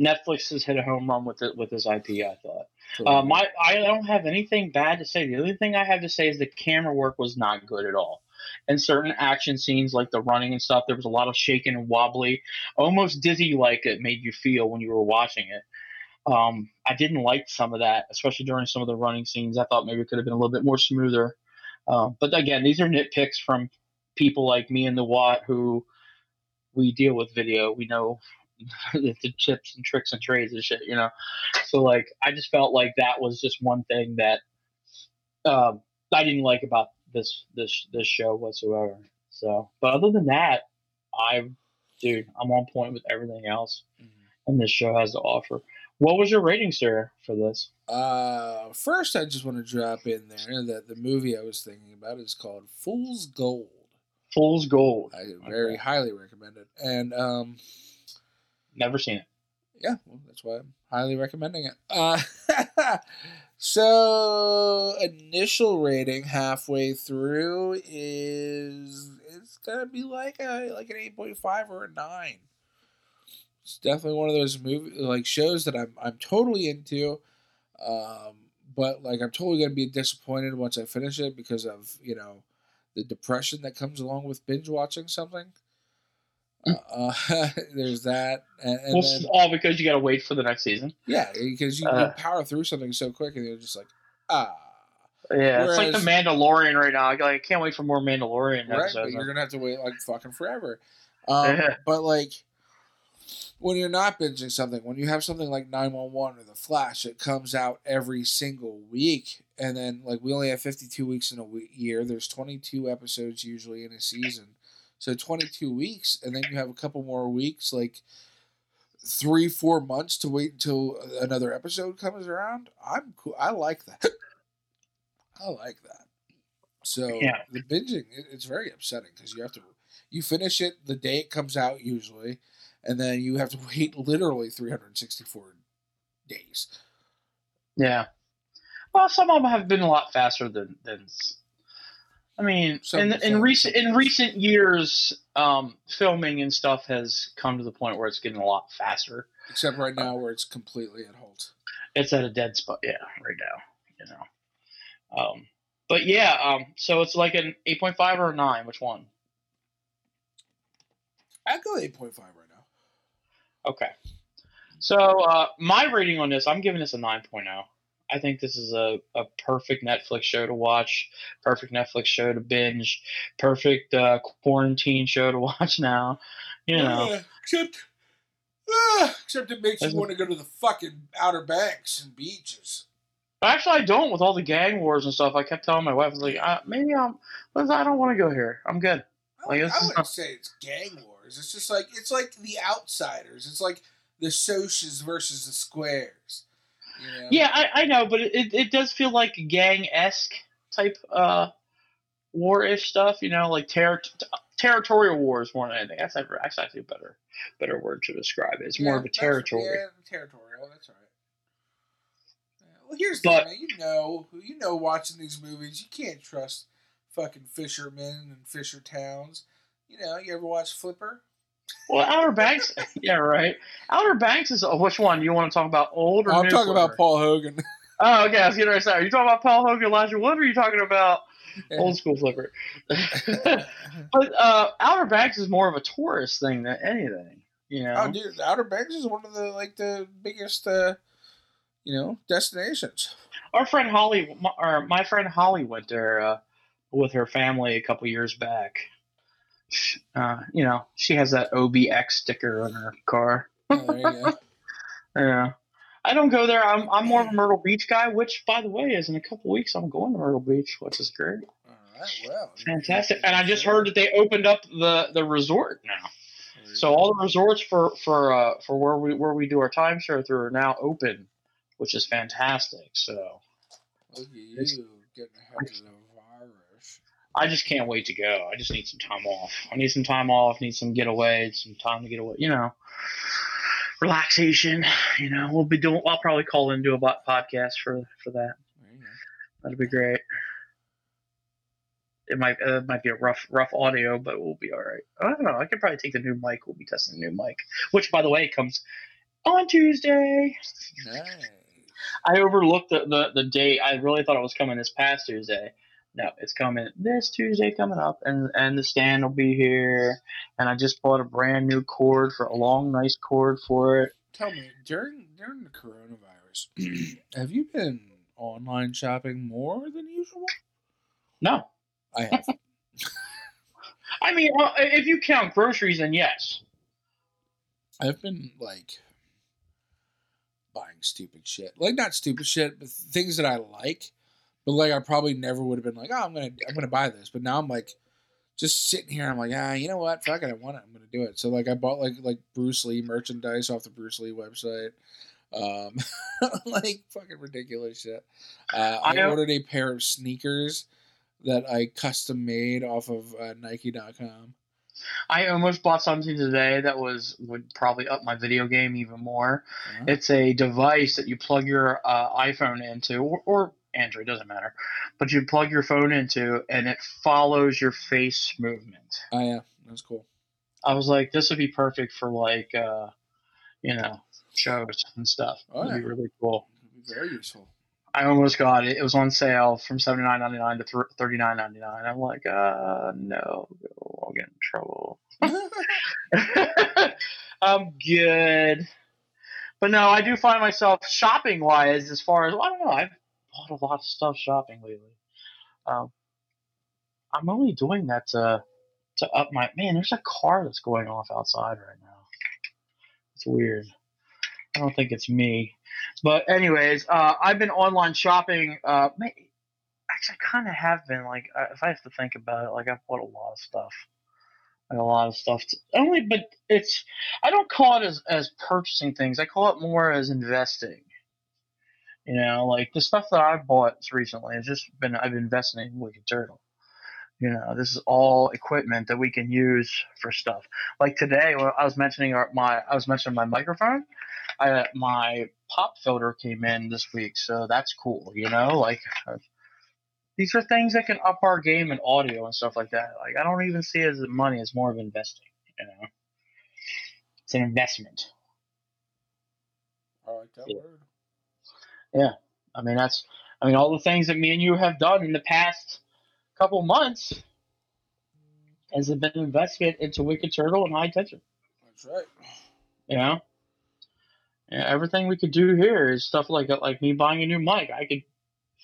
Netflix has hit a home run with it with this I P. I thought totally. uh, my I don't have anything bad to say. The only thing I have to say is the camera work was not good at all. And certain action scenes, like the running and stuff, there was a lot of shaking and wobbly, almost dizzy-like it made you feel when you were watching it. Um, I didn't like some of that, especially during some of the running scenes. I thought maybe it could have been a little bit more smoother. Uh, but again, these are nitpicks from people like me and the Watt who we deal with video. We know the tips and tricks and trades and shit, you know. So, like, I just felt like that was just one thing that uh, I didn't like about this this this show whatsoever. So, but other than that, I'm dude, I'm on point with everything else, mm-hmm. and this show has to offer. What was your rating, sir, for this? Uh, first, I just want to drop in there that the movie I was thinking about is called Fool's Gold. Fool's Gold. I very okay. highly recommend it, and um, never seen it. Yeah, well, that's why I'm highly recommending it. Uh, so initial rating halfway through is it's gonna be like a like an eight point five or a nine. It's definitely one of those movie like shows that I'm I'm totally into, um, but like I'm totally gonna be disappointed once I finish it because of you know the depression that comes along with binge watching something. Uh, uh, there's that, and, and well, then, all because you gotta wait for the next season. Yeah, because you, uh, you power through something so quick, and you're just like, ah. Yeah, whereas, it's like the Mandalorian right now. Like, I can't wait for more Mandalorian. Right, episodes, but you're gonna have to wait like fucking forever. Um, yeah. But like, when you're not binging something, when you have something like nine one one or The Flash, it comes out every single week, and then like we only have fifty-two weeks in a week, year. There's twenty-two episodes usually in a season. So twenty-two weeks, and then you have a couple more weeks, like three, four months to wait until another episode comes around. I'm cool. I like that. I like that. So yeah. The binging, it's very upsetting because you have to, you finish it the day it comes out usually, and then you have to wait literally three hundred sixty-four days. Yeah. Well, some of them have been a lot faster than than. I mean, some, in, some, in recent some. in recent years, um, filming and stuff has come to the point where it's getting a lot faster. Except right now, um, where it's completely at halt. It's at a dead spot, yeah, right now. You know, um, but yeah, um, so it's like an eight point five or a nine. Which one? I'd go eight point five right now. Okay. So uh, my rating on this, I'm giving this a nine point oh. I think this is a, a perfect Netflix show to watch, perfect Netflix show to binge, perfect uh, quarantine show to watch now. You know, uh, except uh, except it makes That's you want to go to the fucking Outer Banks and beaches. Actually, I don't. With all the gang wars and stuff, I kept telling my wife, I was like, uh, maybe I'm. I don't want to go here. I'm good. Like, I, I wouldn't not... say it's gang wars. It's just like it's like The Outsiders. It's like the socias versus the squares. You know? Yeah, I, I know, but it, it does feel like gang-esque type uh, war-ish stuff, you know, like ter- t- territorial wars more than anything. That's actually, that's actually a better, better word to describe it. It's yeah, more of a territory. Yeah, territorial, that's right. Yeah, well, here's but, the thing, you know, you know watching these movies, you can't trust fucking fishermen and fisher towns. You know, you ever watch Flipper? Well, Outer Banks, yeah, right. Outer Banks is, oh, which one? You want to talk about old or I'm new? I'm talking Flipper? about Paul Hogan. Oh, okay, I was getting right started. Are you talking about Paul Hogan, Elijah Wood, or are you talking about old school Flipper? But uh, Outer Banks is more of a tourist thing than anything, you know? Oh, dude, Outer Banks is one of the, like, the biggest, uh, you know, destinations. Our friend Holly, my, or my friend Holly went there uh, with her family a couple years back. Uh, you know, she has that O B X sticker on her car. Oh, there you go. Yeah, I don't go there. I'm I'm more of a Myrtle Beach guy, which, by the way, is in a couple weeks I'm going to Myrtle Beach, which is great. All right, well, fantastic. And I just heard that they opened up the, the resort now, so all the resorts for for uh, for where we where we do our time share through are now open, which is fantastic. So, look at you getting ahead of them. I just can't wait to go. I just need some time off. I need some time off, need some getaway, some time to get away, you know, relaxation, you know. We'll be doing, I'll probably call in and do a podcast for, for that. That'd be great. It might, uh, might be a rough, rough audio, but we'll be all right. I don't know. I could probably take the new mic. We'll be testing the new mic, which, by the way, comes on Tuesday. Nice. I overlooked the, the, the date. I really thought it was coming this past Tuesday. No, it's coming this Tuesday coming up, and, and the stand will be here. And I just bought a brand new cord for a long, nice cord for it. Tell me, during during the coronavirus, have you been online shopping more than usual? No, I have. I mean, if you count groceries, then yes. I've been like buying stupid shit, like not stupid shit, but things that I like. But, like, I probably never would have been like, oh, I'm going to I'm gonna buy this. But now I'm, like, just sitting here. I'm like, ah, you know what? Fuck it. I want it. I'm going to do it. So, like, I bought, like, like Bruce Lee merchandise off the Bruce Lee website. Um, like, fucking ridiculous shit. Uh, I, I ordered a pair of sneakers that I custom made off of uh, Nike dot com. I almost bought something today that was would probably up my video game even more. Uh-huh. It's a device that you plug your uh, iPhone into or, or – Android, doesn't matter, but you plug your phone into and it follows your face movement. Oh yeah, that's cool. I was like, this would be perfect for like, uh, you know, shows and stuff. Oh, it'd yeah. be really cool. It'd be very useful. I almost got it. It was on sale from seventy-nine ninety-nine to thirty-nine ninety-nine. I'm like, uh, no, I'll get in trouble. I'm good, but no, I do find myself shopping wise as far as well, I don't know. I've bought a lot of stuff shopping lately. Um, I'm only doing that to to up my man. There's a car that's going off outside right now. It's weird. I don't think it's me, but anyways, uh, I've been online shopping. Uh, maybe, actually, I kind of have been. Like, if I have to think about it, like I've bought a lot of stuff. Like a lot of stuff. To, only, but it's. I don't call it as as purchasing things. I call it more as investing. You know, like the stuff that I've bought recently has just been, I've invested in Wicked Turtle. You know, this is all equipment that we can use for stuff. Like today, when I was mentioning our, my, I was mentioning my microphone. I, my pop filter came in this week, so that's cool. You know, like these are things that can up our game and audio and stuff like that. Like I don't even see it as money; it's more of investing. You know, it's an investment. I like that yeah. word. Yeah, I mean, that's, I mean, all the things that me and you have done in the past couple months has been invested into Wicked Turtle and High Tension. That's right. You know? everything we could do here is stuff like like me buying a new mic. I could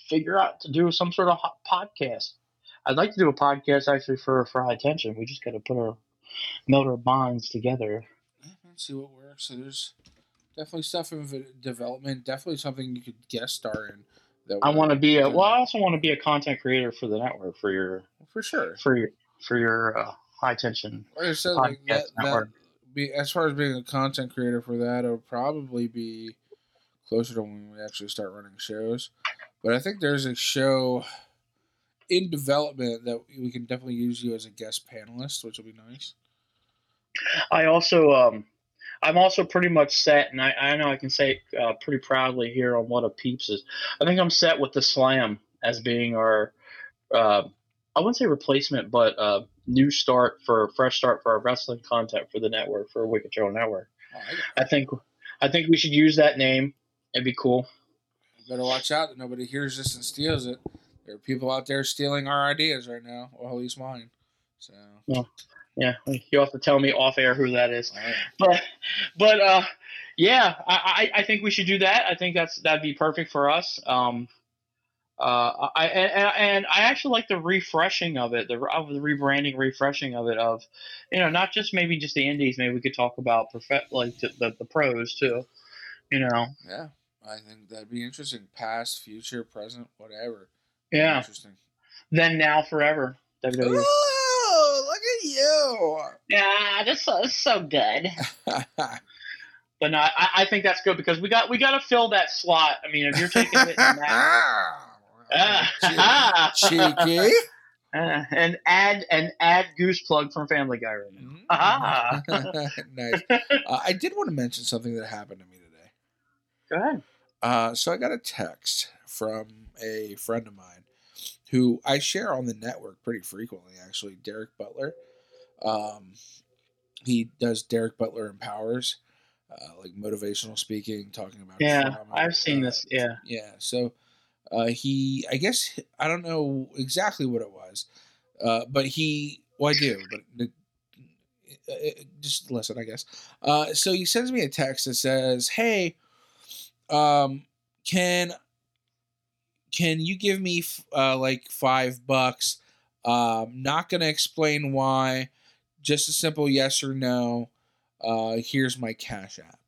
figure out to do some sort of podcast. I'd like to do a podcast actually for, for High Tension. We just got to put our melt our bonds together. Let's see what works. So there's definitely stuff in development. Definitely something you could get a star in. That I want to be a well. I also want to be a content creator for the network for your for sure for your for your uh, High Tension. Like I said, like that, that be, as far as being a content creator for that, it'll probably be closer to when we actually start running shows. But I think there's a show in development that we can definitely use you as a guest panelist, which will be nice. I also, um, I'm also pretty much set, and I, I know I can say it, uh, pretty proudly here on What Up Peeps is. I think I'm set with the Slam as being our, uh, I wouldn't say replacement, but uh, new start for fresh start for our wrestling content for the network for Wicked Turtle Network. Oh, I, I think, I think we should use that name. It'd be cool. You better watch out that nobody hears this and steals it. There are people out there stealing our ideas right now, or at least mine. So yeah, yeah. You'll have to tell me off air who that is. Right. But, but uh, yeah, I, I, I think we should do that. I think that's that'd be perfect for us. Um, uh, I and, and I actually like the refreshing of it, the, of the rebranding, refreshing of it. Of you know, not just maybe just the indies. Maybe we could talk about perfect, like the, the the pros too. You know. Yeah, I think that'd be interesting. Past, future, present, whatever. Yeah. Interesting. Then now forever. W W E. Ooh, look at you. Yeah, that's so, that's so good. But no, I, I think that's good because we got we got to fill that slot. I mean, if you're taking it in that, uh, cheeky, uh, and add an add goose plug from Family Guy right now. Ah, nice. Uh, I did want to mention something that happened to me today. Go ahead. Uh, so I got a text from a friend of mine who I share on the network pretty frequently, actually, Derek Butler. Um, he does Derek Butler Empowers, uh, like motivational speaking, talking about. Yeah, trauma, I've seen uh, this. Yeah. Yeah. So uh, he, I guess, I don't know exactly what it was, uh, but he, well, I do, but the, uh, just listen, I guess. Uh, so he sends me a text that says, hey, um, can Can you give me uh, like five bucks? Um, not going to explain why. Just a simple yes or no. Uh, here's my Cash App.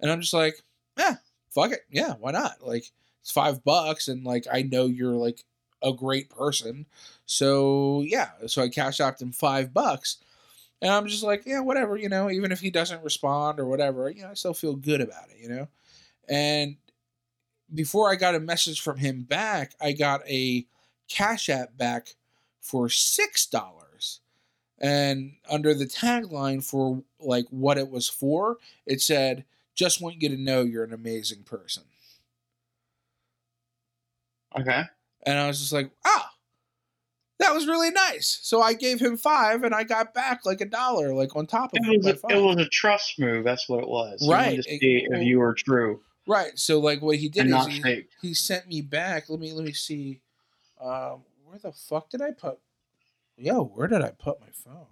And I'm just like, yeah, fuck it. Yeah, why not? Like, it's five bucks. And like, I know you're like a great person. So yeah. So I Cash Apped him five bucks. And I'm just like, yeah, whatever. You know, even if he doesn't respond or whatever, you know, I still feel good about it, you know? And before I got a message from him back, I got a Cash App back for six dollars. And under the tagline for like what it was for, it said, just want you to know you're an amazing person. Okay. And I was just like, ah, that was really nice. So I gave him five and I got back like a dollar, like on top of it. Was a, it was a trust move. That's what it was. Right. To see if you were true. Right, so like what he did is he, he sent me back. Let me let me see. Uh, where the fuck did I put? Yo, where did I put my phone?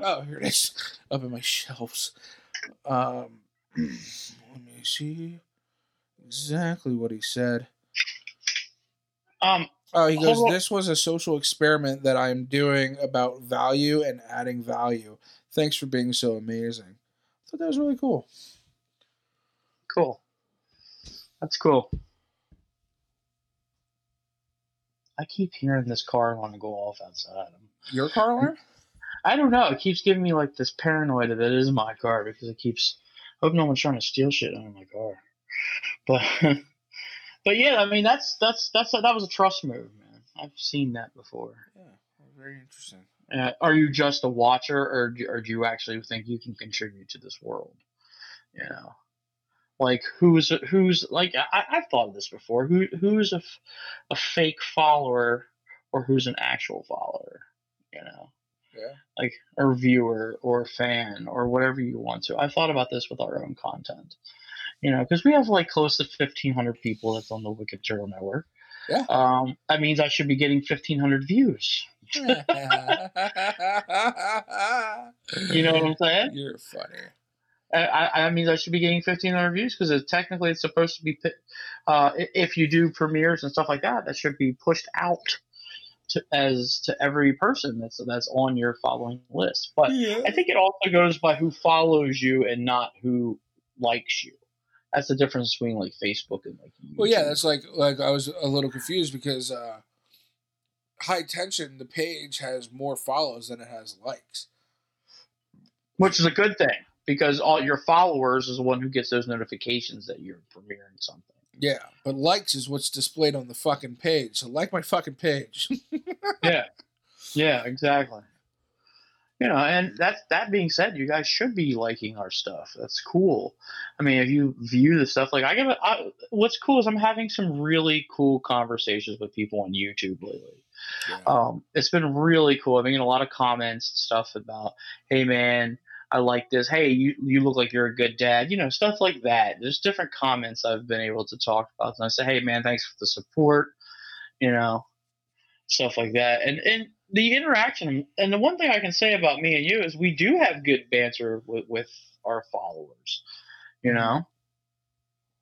Oh, here it is, up in my shelves. Um, let me see exactly what he said. Um. Oh, he goes. This was a social experiment that I'm doing about value and adding value. Thanks for being so amazing. I thought that was really cool. Cool. That's cool. I keep hearing this car alarm go off outside. Your car alarm? I don't know. It keeps giving me like this paranoia that it is my car because it keeps. I hope no one's trying to steal shit out of my car. But, but yeah, I mean that's that's that's that was a trust move, man. I've seen that before. Yeah, very interesting. Uh, are you just a watcher, or do, or do you actually think you can contribute to this world? You know. Like who's who's like I, I've thought of this before. Who who's a, a fake follower or who's an actual follower? You know, yeah. Like or viewer or fan or whatever you want to. I've thought about this with our own content. You know, because we have like close to fifteen hundred people that's on the Wicked Turtle Network. Yeah. Um, that means I should be getting fifteen hundred views. You know what I'm saying? You're funny. I, I mean, I should be getting fifteen hundred reviews because it, technically it's supposed to be, uh, if you do premieres and stuff like that, that should be pushed out to, as to every person that's that's on your following list. But yeah. I think it also goes by who follows you and not who likes you. That's the difference between like Facebook and like YouTube. Well, yeah, that's like like I was a little confused because uh, High Tension, the page has more follows than it has likes, which is a good thing. Because all your followers is the one who gets those notifications that you're premiering something. Yeah, but likes is what's displayed on the fucking page. So like my fucking page. Yeah, yeah, exactly. You know, and that that being said, you guys should be liking our stuff. That's cool. I mean, if you view the stuff, like I give it. I, what's cool is I'm having some really cool conversations with people on YouTube lately. Yeah. Um, it's been really cool. I've been getting a lot of comments and stuff about, hey man, I like this. Hey, you, you look like you're a good dad. You know, stuff like that. There's different comments I've been able to talk about. And I say, hey, man, thanks for the support. You know, stuff like that. And and the interaction. And the one thing I can say about me and you is we do have good banter with, with our followers. You know,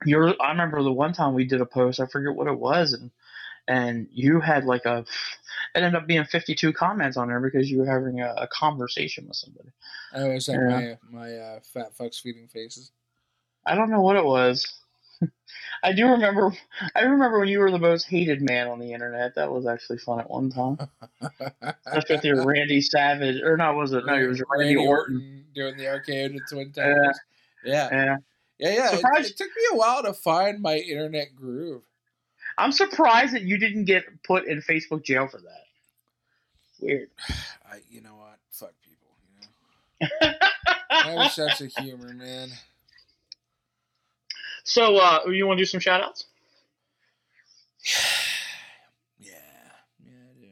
you're. I remember the one time we did a post. I forget what it was, and and you had like a. It ended up being fifty-two comments on there because you were having a, a conversation with somebody. I always had yeah. my, my uh, fat fucks feeding faces. I don't know what it was. I do remember I remember when you were the most hated man on the internet. That was actually fun at one time. Especially with your Randy Savage. Or no, was it? No, it was Randy, Randy Orton. Orton. Doing the arcade at Twin Towers. Yeah. Yeah, yeah. yeah. It, it took me a while to find my internet groove. I'm surprised that you didn't get put in Facebook jail for that. Weird. I, you know what? Fuck people. You know? I have a sense of humor, man. So, uh, you want to do some shout-outs? Yeah. Yeah, I do.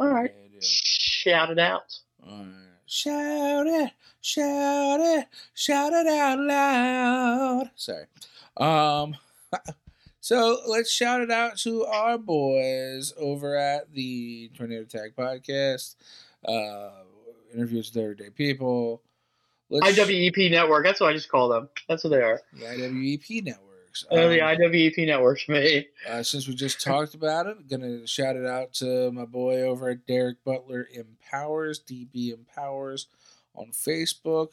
All right. Yeah, I do. Shout it out. All right. Shout it. Shout it. Shout it out loud. Sorry. Um... So let's shout it out to our boys over at the Tornado Tag Podcast, uh, interviews with everyday people. Let's I W E P sh- Network. That's what I just call them. That's what they are. The I W E P Networks. Oh, um, the I W E P Networks, mate. Uh, since we just talked about it, I'm going to shout it out to my boy over at Derek Butler Empowers, D B Empowers on Facebook.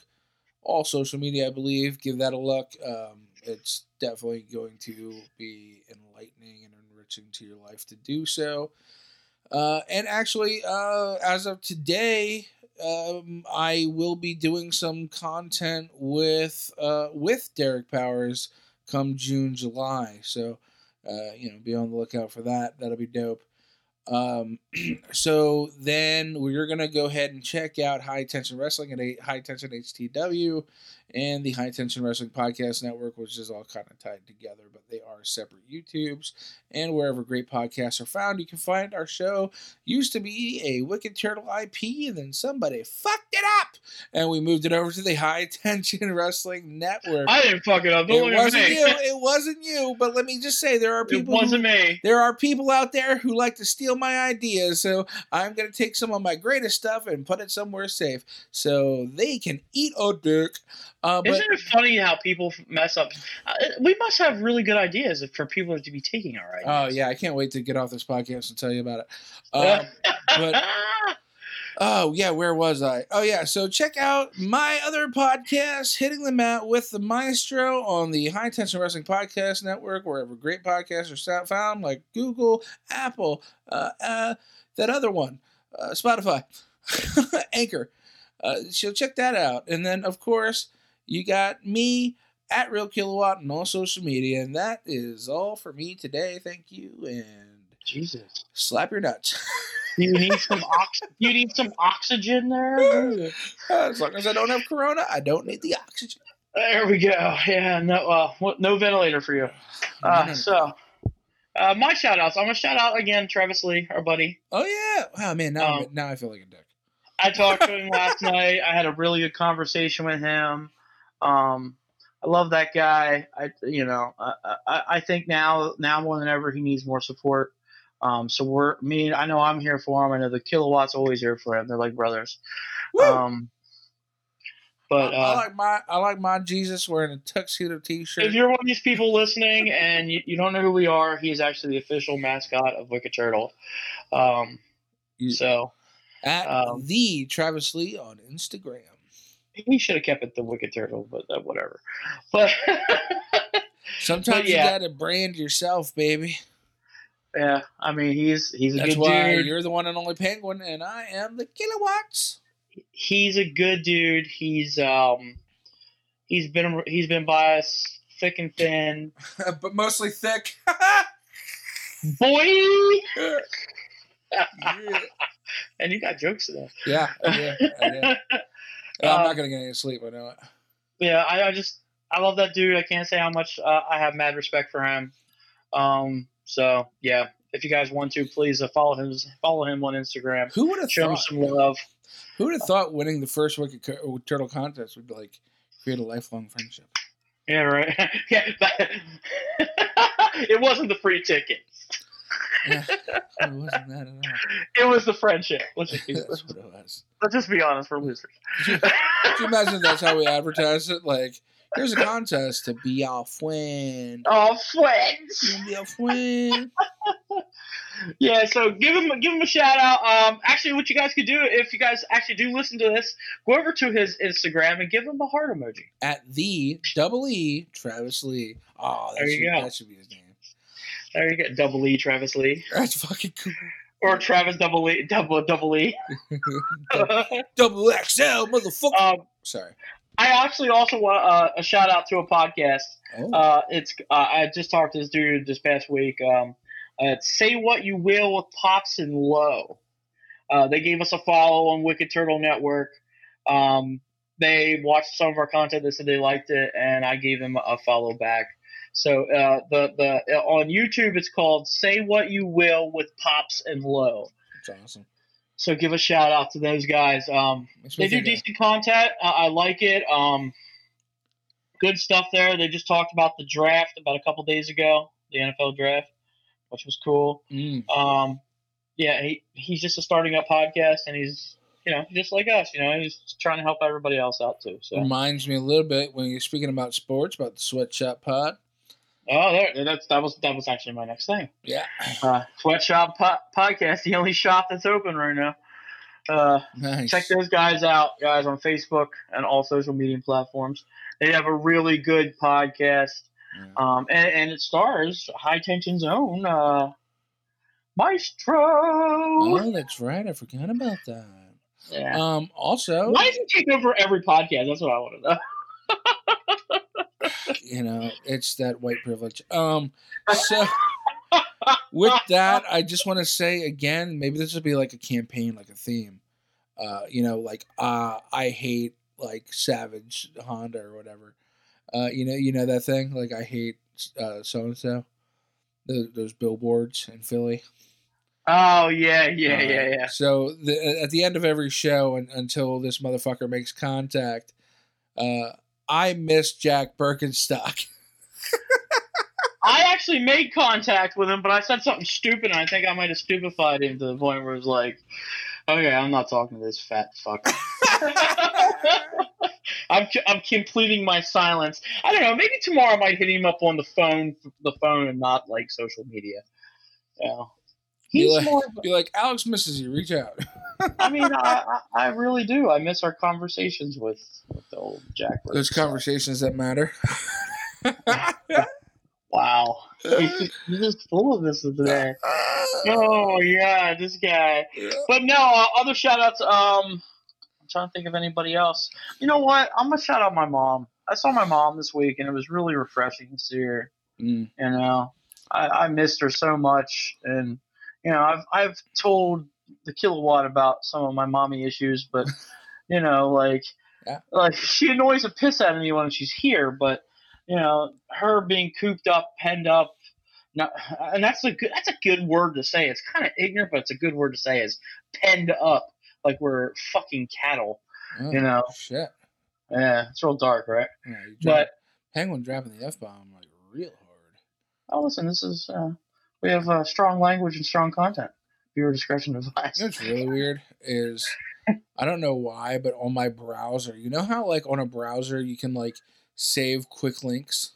All social media, I believe. Give that a look. Um, it's definitely going to be enlightening and enriching to your life to do so. Uh, and actually, uh, as of today, um, I will be doing some content with uh, with Derek Powers come June, July. So, uh, you know, be on the lookout for that. That'll be dope. Um, so then we're going to go ahead and check out High Tension Wrestling at High Tension H T W and the High Tension Wrestling Podcast Network, which is all kind of tied together, but they are separate YouTubes, and wherever great podcasts are found, you can find our show. Used to be a Wicked Turtle I P, and then somebody fucked it up, and we moved it over to the High Tension Wrestling Network. I didn't fuck it up. Don't it wasn't me. you. It wasn't you, but let me just say there are people. It wasn't who, me. There are people out there who like to steal my ideas, so I'm going to take some of my greatest stuff and put it somewhere safe so they can eat a dick. Uh, but, Isn't it funny how people mess up? Uh, we must have really good ideas for people to be taking our ideas. Oh, yeah. I can't wait to get off this podcast and tell you about it. Um, but, oh, yeah. Where was I? Oh, yeah. So check out my other podcast, Hitting the Mat with the Maestro, on the High Tension Wrestling Podcast Network, wherever great podcasts are found, like Google, Apple, uh, uh, that other one, uh, Spotify, Anchor. Uh, so check that out. And then, of course, you got me at Real Kilowatt on all social media, and that is all for me today. Thank you, and Jesus, slap your nuts. You need some ox- you need some oxygen there. As long as I don't have corona, I don't need the oxygen. There we go. Yeah, no, uh, no ventilator for you. Uh, so, uh, my shout outs. I'm gonna shout out again, Travis Lee, our buddy. Oh yeah. Oh man, now um, now I feel like a dick. I talked to him last night. I had a really good conversation with him. Um, I love that guy. I, you know, I, I, I think now, now more than ever, he needs more support. Um, so we're, me, I know I'm here for him. I know the Kilowatt's always here for him. They're like brothers. Woo! Um, But uh, I like my I like my Jesus wearing a tuxedo T-shirt. If you're one of these people listening and you, you don't know who we are, he is actually the official mascot of Wicked Turtle. Um, so at um, the Travis Lee on Instagram. We should have kept it the Wicked Turtle, but uh, whatever. But sometimes but yeah. you gotta brand yourself, baby. Yeah, I mean he's he's a That's good why dude. You're the one and only penguin, and I am the kilowatts. He's a good dude. He's um, he's been he's been by us thick and thin, but mostly thick. Boy, yeah. And you got jokes in there. Yeah, I did. I did. Well, I'm um, not gonna get any sleep. I know it. Yeah, I, I just I love that dude. I can't say how much uh, I have mad respect for him. Um, so yeah, if you guys want to, please uh, follow him. Follow him on Instagram. Who would have show him some love? Who would have thought winning the first Wicked Turtle contest would be like create a lifelong friendship? Yeah, right. Yeah, it wasn't the free ticket. Yeah, it wasn't that at all. It was the friendship. Let's just be, that's what it was. Let's just be honest, we're losers. Could you imagine that's how we advertise it? Like, here's a contest to be our friend. All friends. To be our friend. Yeah, so give him give him a shout out. Um, actually, what you guys could do if you guys actually do listen to this, go over to his Instagram and give him a heart emoji at the double E Travis Lee. Oh, that there you should, go. That should be his name. There you go, double E Travis Lee. That's fucking cool. Or Travis double E, double double E, double X L, motherfucker. Um, Sorry. I actually also want uh, a shout out to a podcast. Oh. Uh, it's uh, I just talked to this dude this past week. Um, Uh, Say What You Will with Pops and Low. Uh, they gave us a follow on Wicked Turtle Network. Um, they watched some of our content. They said they liked it, and I gave them a follow back. So uh, the the on YouTube, it's called Say What You Will with Pops and Low. That's awesome. So give a shout out to those guys. Um, they do decent content. I, I like it. Um, good stuff there. They just talked about the draft about a couple days ago, the N F L draft. Which was cool. Mm. Um, yeah, he, he's just a starting up podcast, and he's you know just like us. You know, he's trying to help everybody else out too. So reminds me a little bit when you're speaking about sports, about the Sweatshop Pod. Oh, there, that's that was that was actually my next thing. Yeah, uh, Sweatshop po- Podcast, the only shop that's open right now. Uh, nice. Check those guys out, guys, on Facebook and all social media platforms. They have a really good podcast. Um, and, and it stars High Tension's own uh, Maestro. Oh, that's right. I forgot about that. Yeah. Um, also, why does it take over every podcast? That's what I want to know. You know, it's that white privilege. Um, so with that, I just want to say again, maybe this would be like a campaign, like a theme. Uh, you know, like uh, I hate like Savage Honda or whatever. Uh, you know, you know that thing. Like I hate uh, so and so. Those billboards in Philly. Oh yeah, yeah, uh, yeah, yeah. So the, at the end of every show, and, until this motherfucker makes contact, uh, I miss Jack Birkenstock. I actually made contact with him, but I said something stupid, and I think I might have stupefied him to the point where it was like, "Okay, I'm not talking to this fat fucker." I'm I'm completing my silence. I don't know. Maybe tomorrow I might hit him up on the phone, the phone, and not like social media. Yeah, he's be like, more. Be like Alex misses you. Reach out. I mean, I, I I really do. I miss our conversations with, with the old Jack. Those conversations that matter. Wow, he's just full of this today. Oh yeah, this guy. But no, uh, other shout outs. Um. Trying to think of anybody else. You know what? I'm gonna shout out my mom. I saw my mom this week, and it was really refreshing to see her. Mm. You know, I, I missed her so much, and you know, I've I've told the kilowatt about some of my mommy issues, but you know, like yeah. like she annoys the piss out of me when she's here. But you know, her being cooped up, penned up, not, and that's a good that's a good word to say. It's kind of ignorant, but it's a good word to say. Is penned up. Like we're fucking cattle, oh, you know? Shit. Yeah, it's real dark, right? Yeah, you but Penguin dropping the F-bomb like real hard. Oh, listen, this is, uh, we have uh, strong language and strong content. Viewer discretion advised. You know what's really weird is I don't know why, but on my browser, you know how like on a browser you can like save quick links?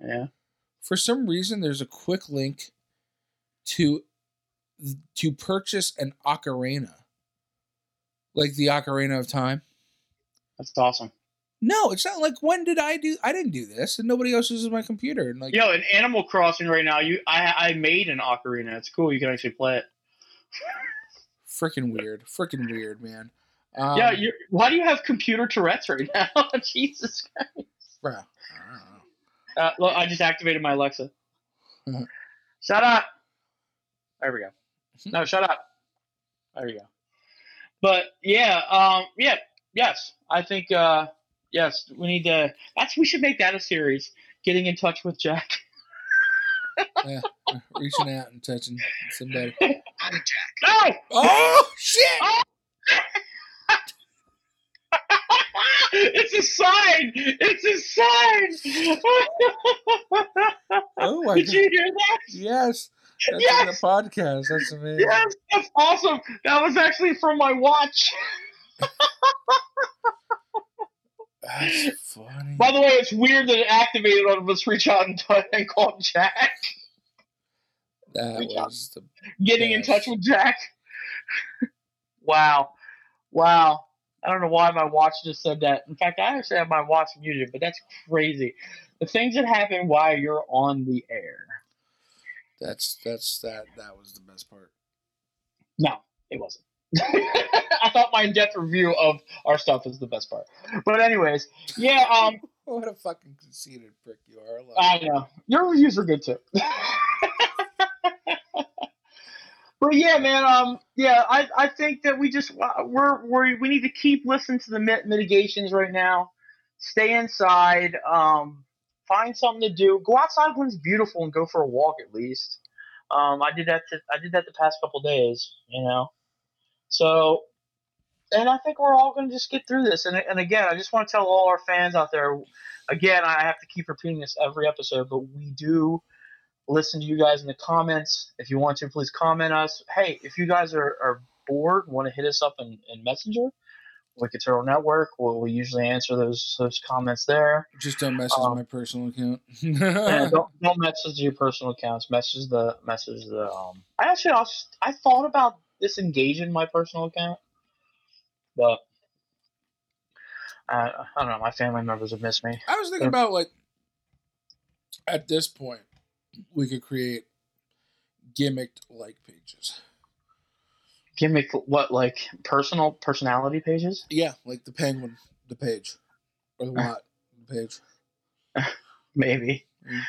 Yeah. For some reason, there's a quick link to to purchase an ocarina, like the Ocarina of Time. That's awesome. No, it's not like when did I do? I didn't do this, and nobody else uses my computer. And like, yo, in Animal Crossing right now, you I I made an ocarina. It's cool. You can actually play it. Freaking weird. Freaking weird, man. Um, yeah, you. Why do you have computer Tourette's right now? Jesus Christ, bro. I don't know. Uh, look, I just activated my Alexa. Uh-huh. Shut up. There we go. No, shut up. There we go. But yeah, um, yeah, yes. I think. Uh, Yes, we need to. That's we should make that a series. Getting in touch with Jack. Yeah, reaching out and touching somebody. I'm Jack. No! Oh shit! Oh. It's a sign. It's a sign. Oh, I did you hear that? Yes. That's yes. On the podcast. That's amazing. Yes, that's awesome. That was actually from my watch. That's funny. By the way, it's weird that it activated on Let's Reach Out and, t- and Call Jack. That Reach was the Getting best. In touch with Jack. Wow. Wow. I don't know why my watch just said that. In fact, I actually have my watch muted, but that's crazy. The things that happen while you're on the air. That's that's that that was the best part. No, it wasn't. I thought my in-depth review of our stuff is the best part. But anyways, yeah. Um, what a fucking conceited prick you are. I, I know. Your reviews are good too. But yeah, man. Um, yeah, I, I think that we just we're, we're we need to keep listening to the mit- mitigations right now. Stay inside. Um, find something to do. Go outside when it's beautiful and go for a walk at least. Um, I did that. To, I did that the past couple days. You know. So, and I think we're all going to just get through this. And, and again, I just want to tell all our fans out there, again, I have to keep repeating this every episode, but we do listen to you guys in the comments. If you want to, please comment us. Hey, if you guys are, are bored, want to hit us up in, in Messenger, Wicked Turtle Network, we'll, we'll usually answer those those comments there. Just don't message um, my personal account. Yeah, don't, don't message your personal accounts. Message the, message the, um, I actually, I, was, I thought about disengage in my personal account, but uh, I don't know. My family members have missed me. I was thinking They're... about like at this point we could create gimmicked like pages. Gimmick what? Like personal personality pages? Yeah, like the penguin, the page, or the what, the page. Maybe. Mm.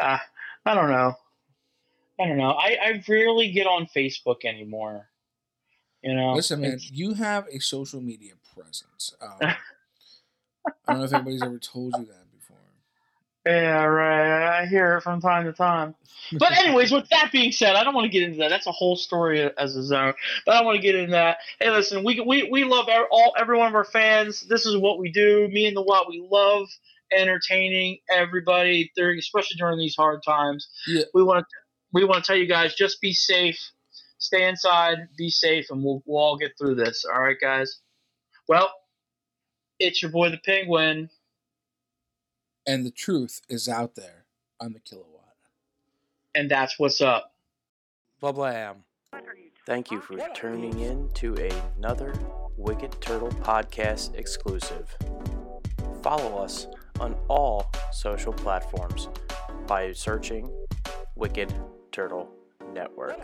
Uh, I don't know. I don't know. I, I rarely get on Facebook anymore. You know. Listen, man, it's... you have a social media presence. Um, I don't know if anybody's ever told you that before. Yeah, right. I hear it from time to time. But anyways, with that being said, I don't want to get into that. That's a whole story as a zone. But I don't want to get into that. Hey, listen, we we we love our, all every one of our fans. This is what we do. Me and the What, we love entertaining everybody, during, especially during these hard times. Yeah. We want to. We want to tell you guys, just be safe, stay inside, be safe, and we'll, we'll all get through this. All right, guys? Well, it's your boy the Penguin. And the truth is out there on the kilowatt. And that's what's up. Blah, blah. Thank you for tuning in to another Wicked Turtle podcast exclusive. Follow us on all social platforms by searching Wicked Turtle Network.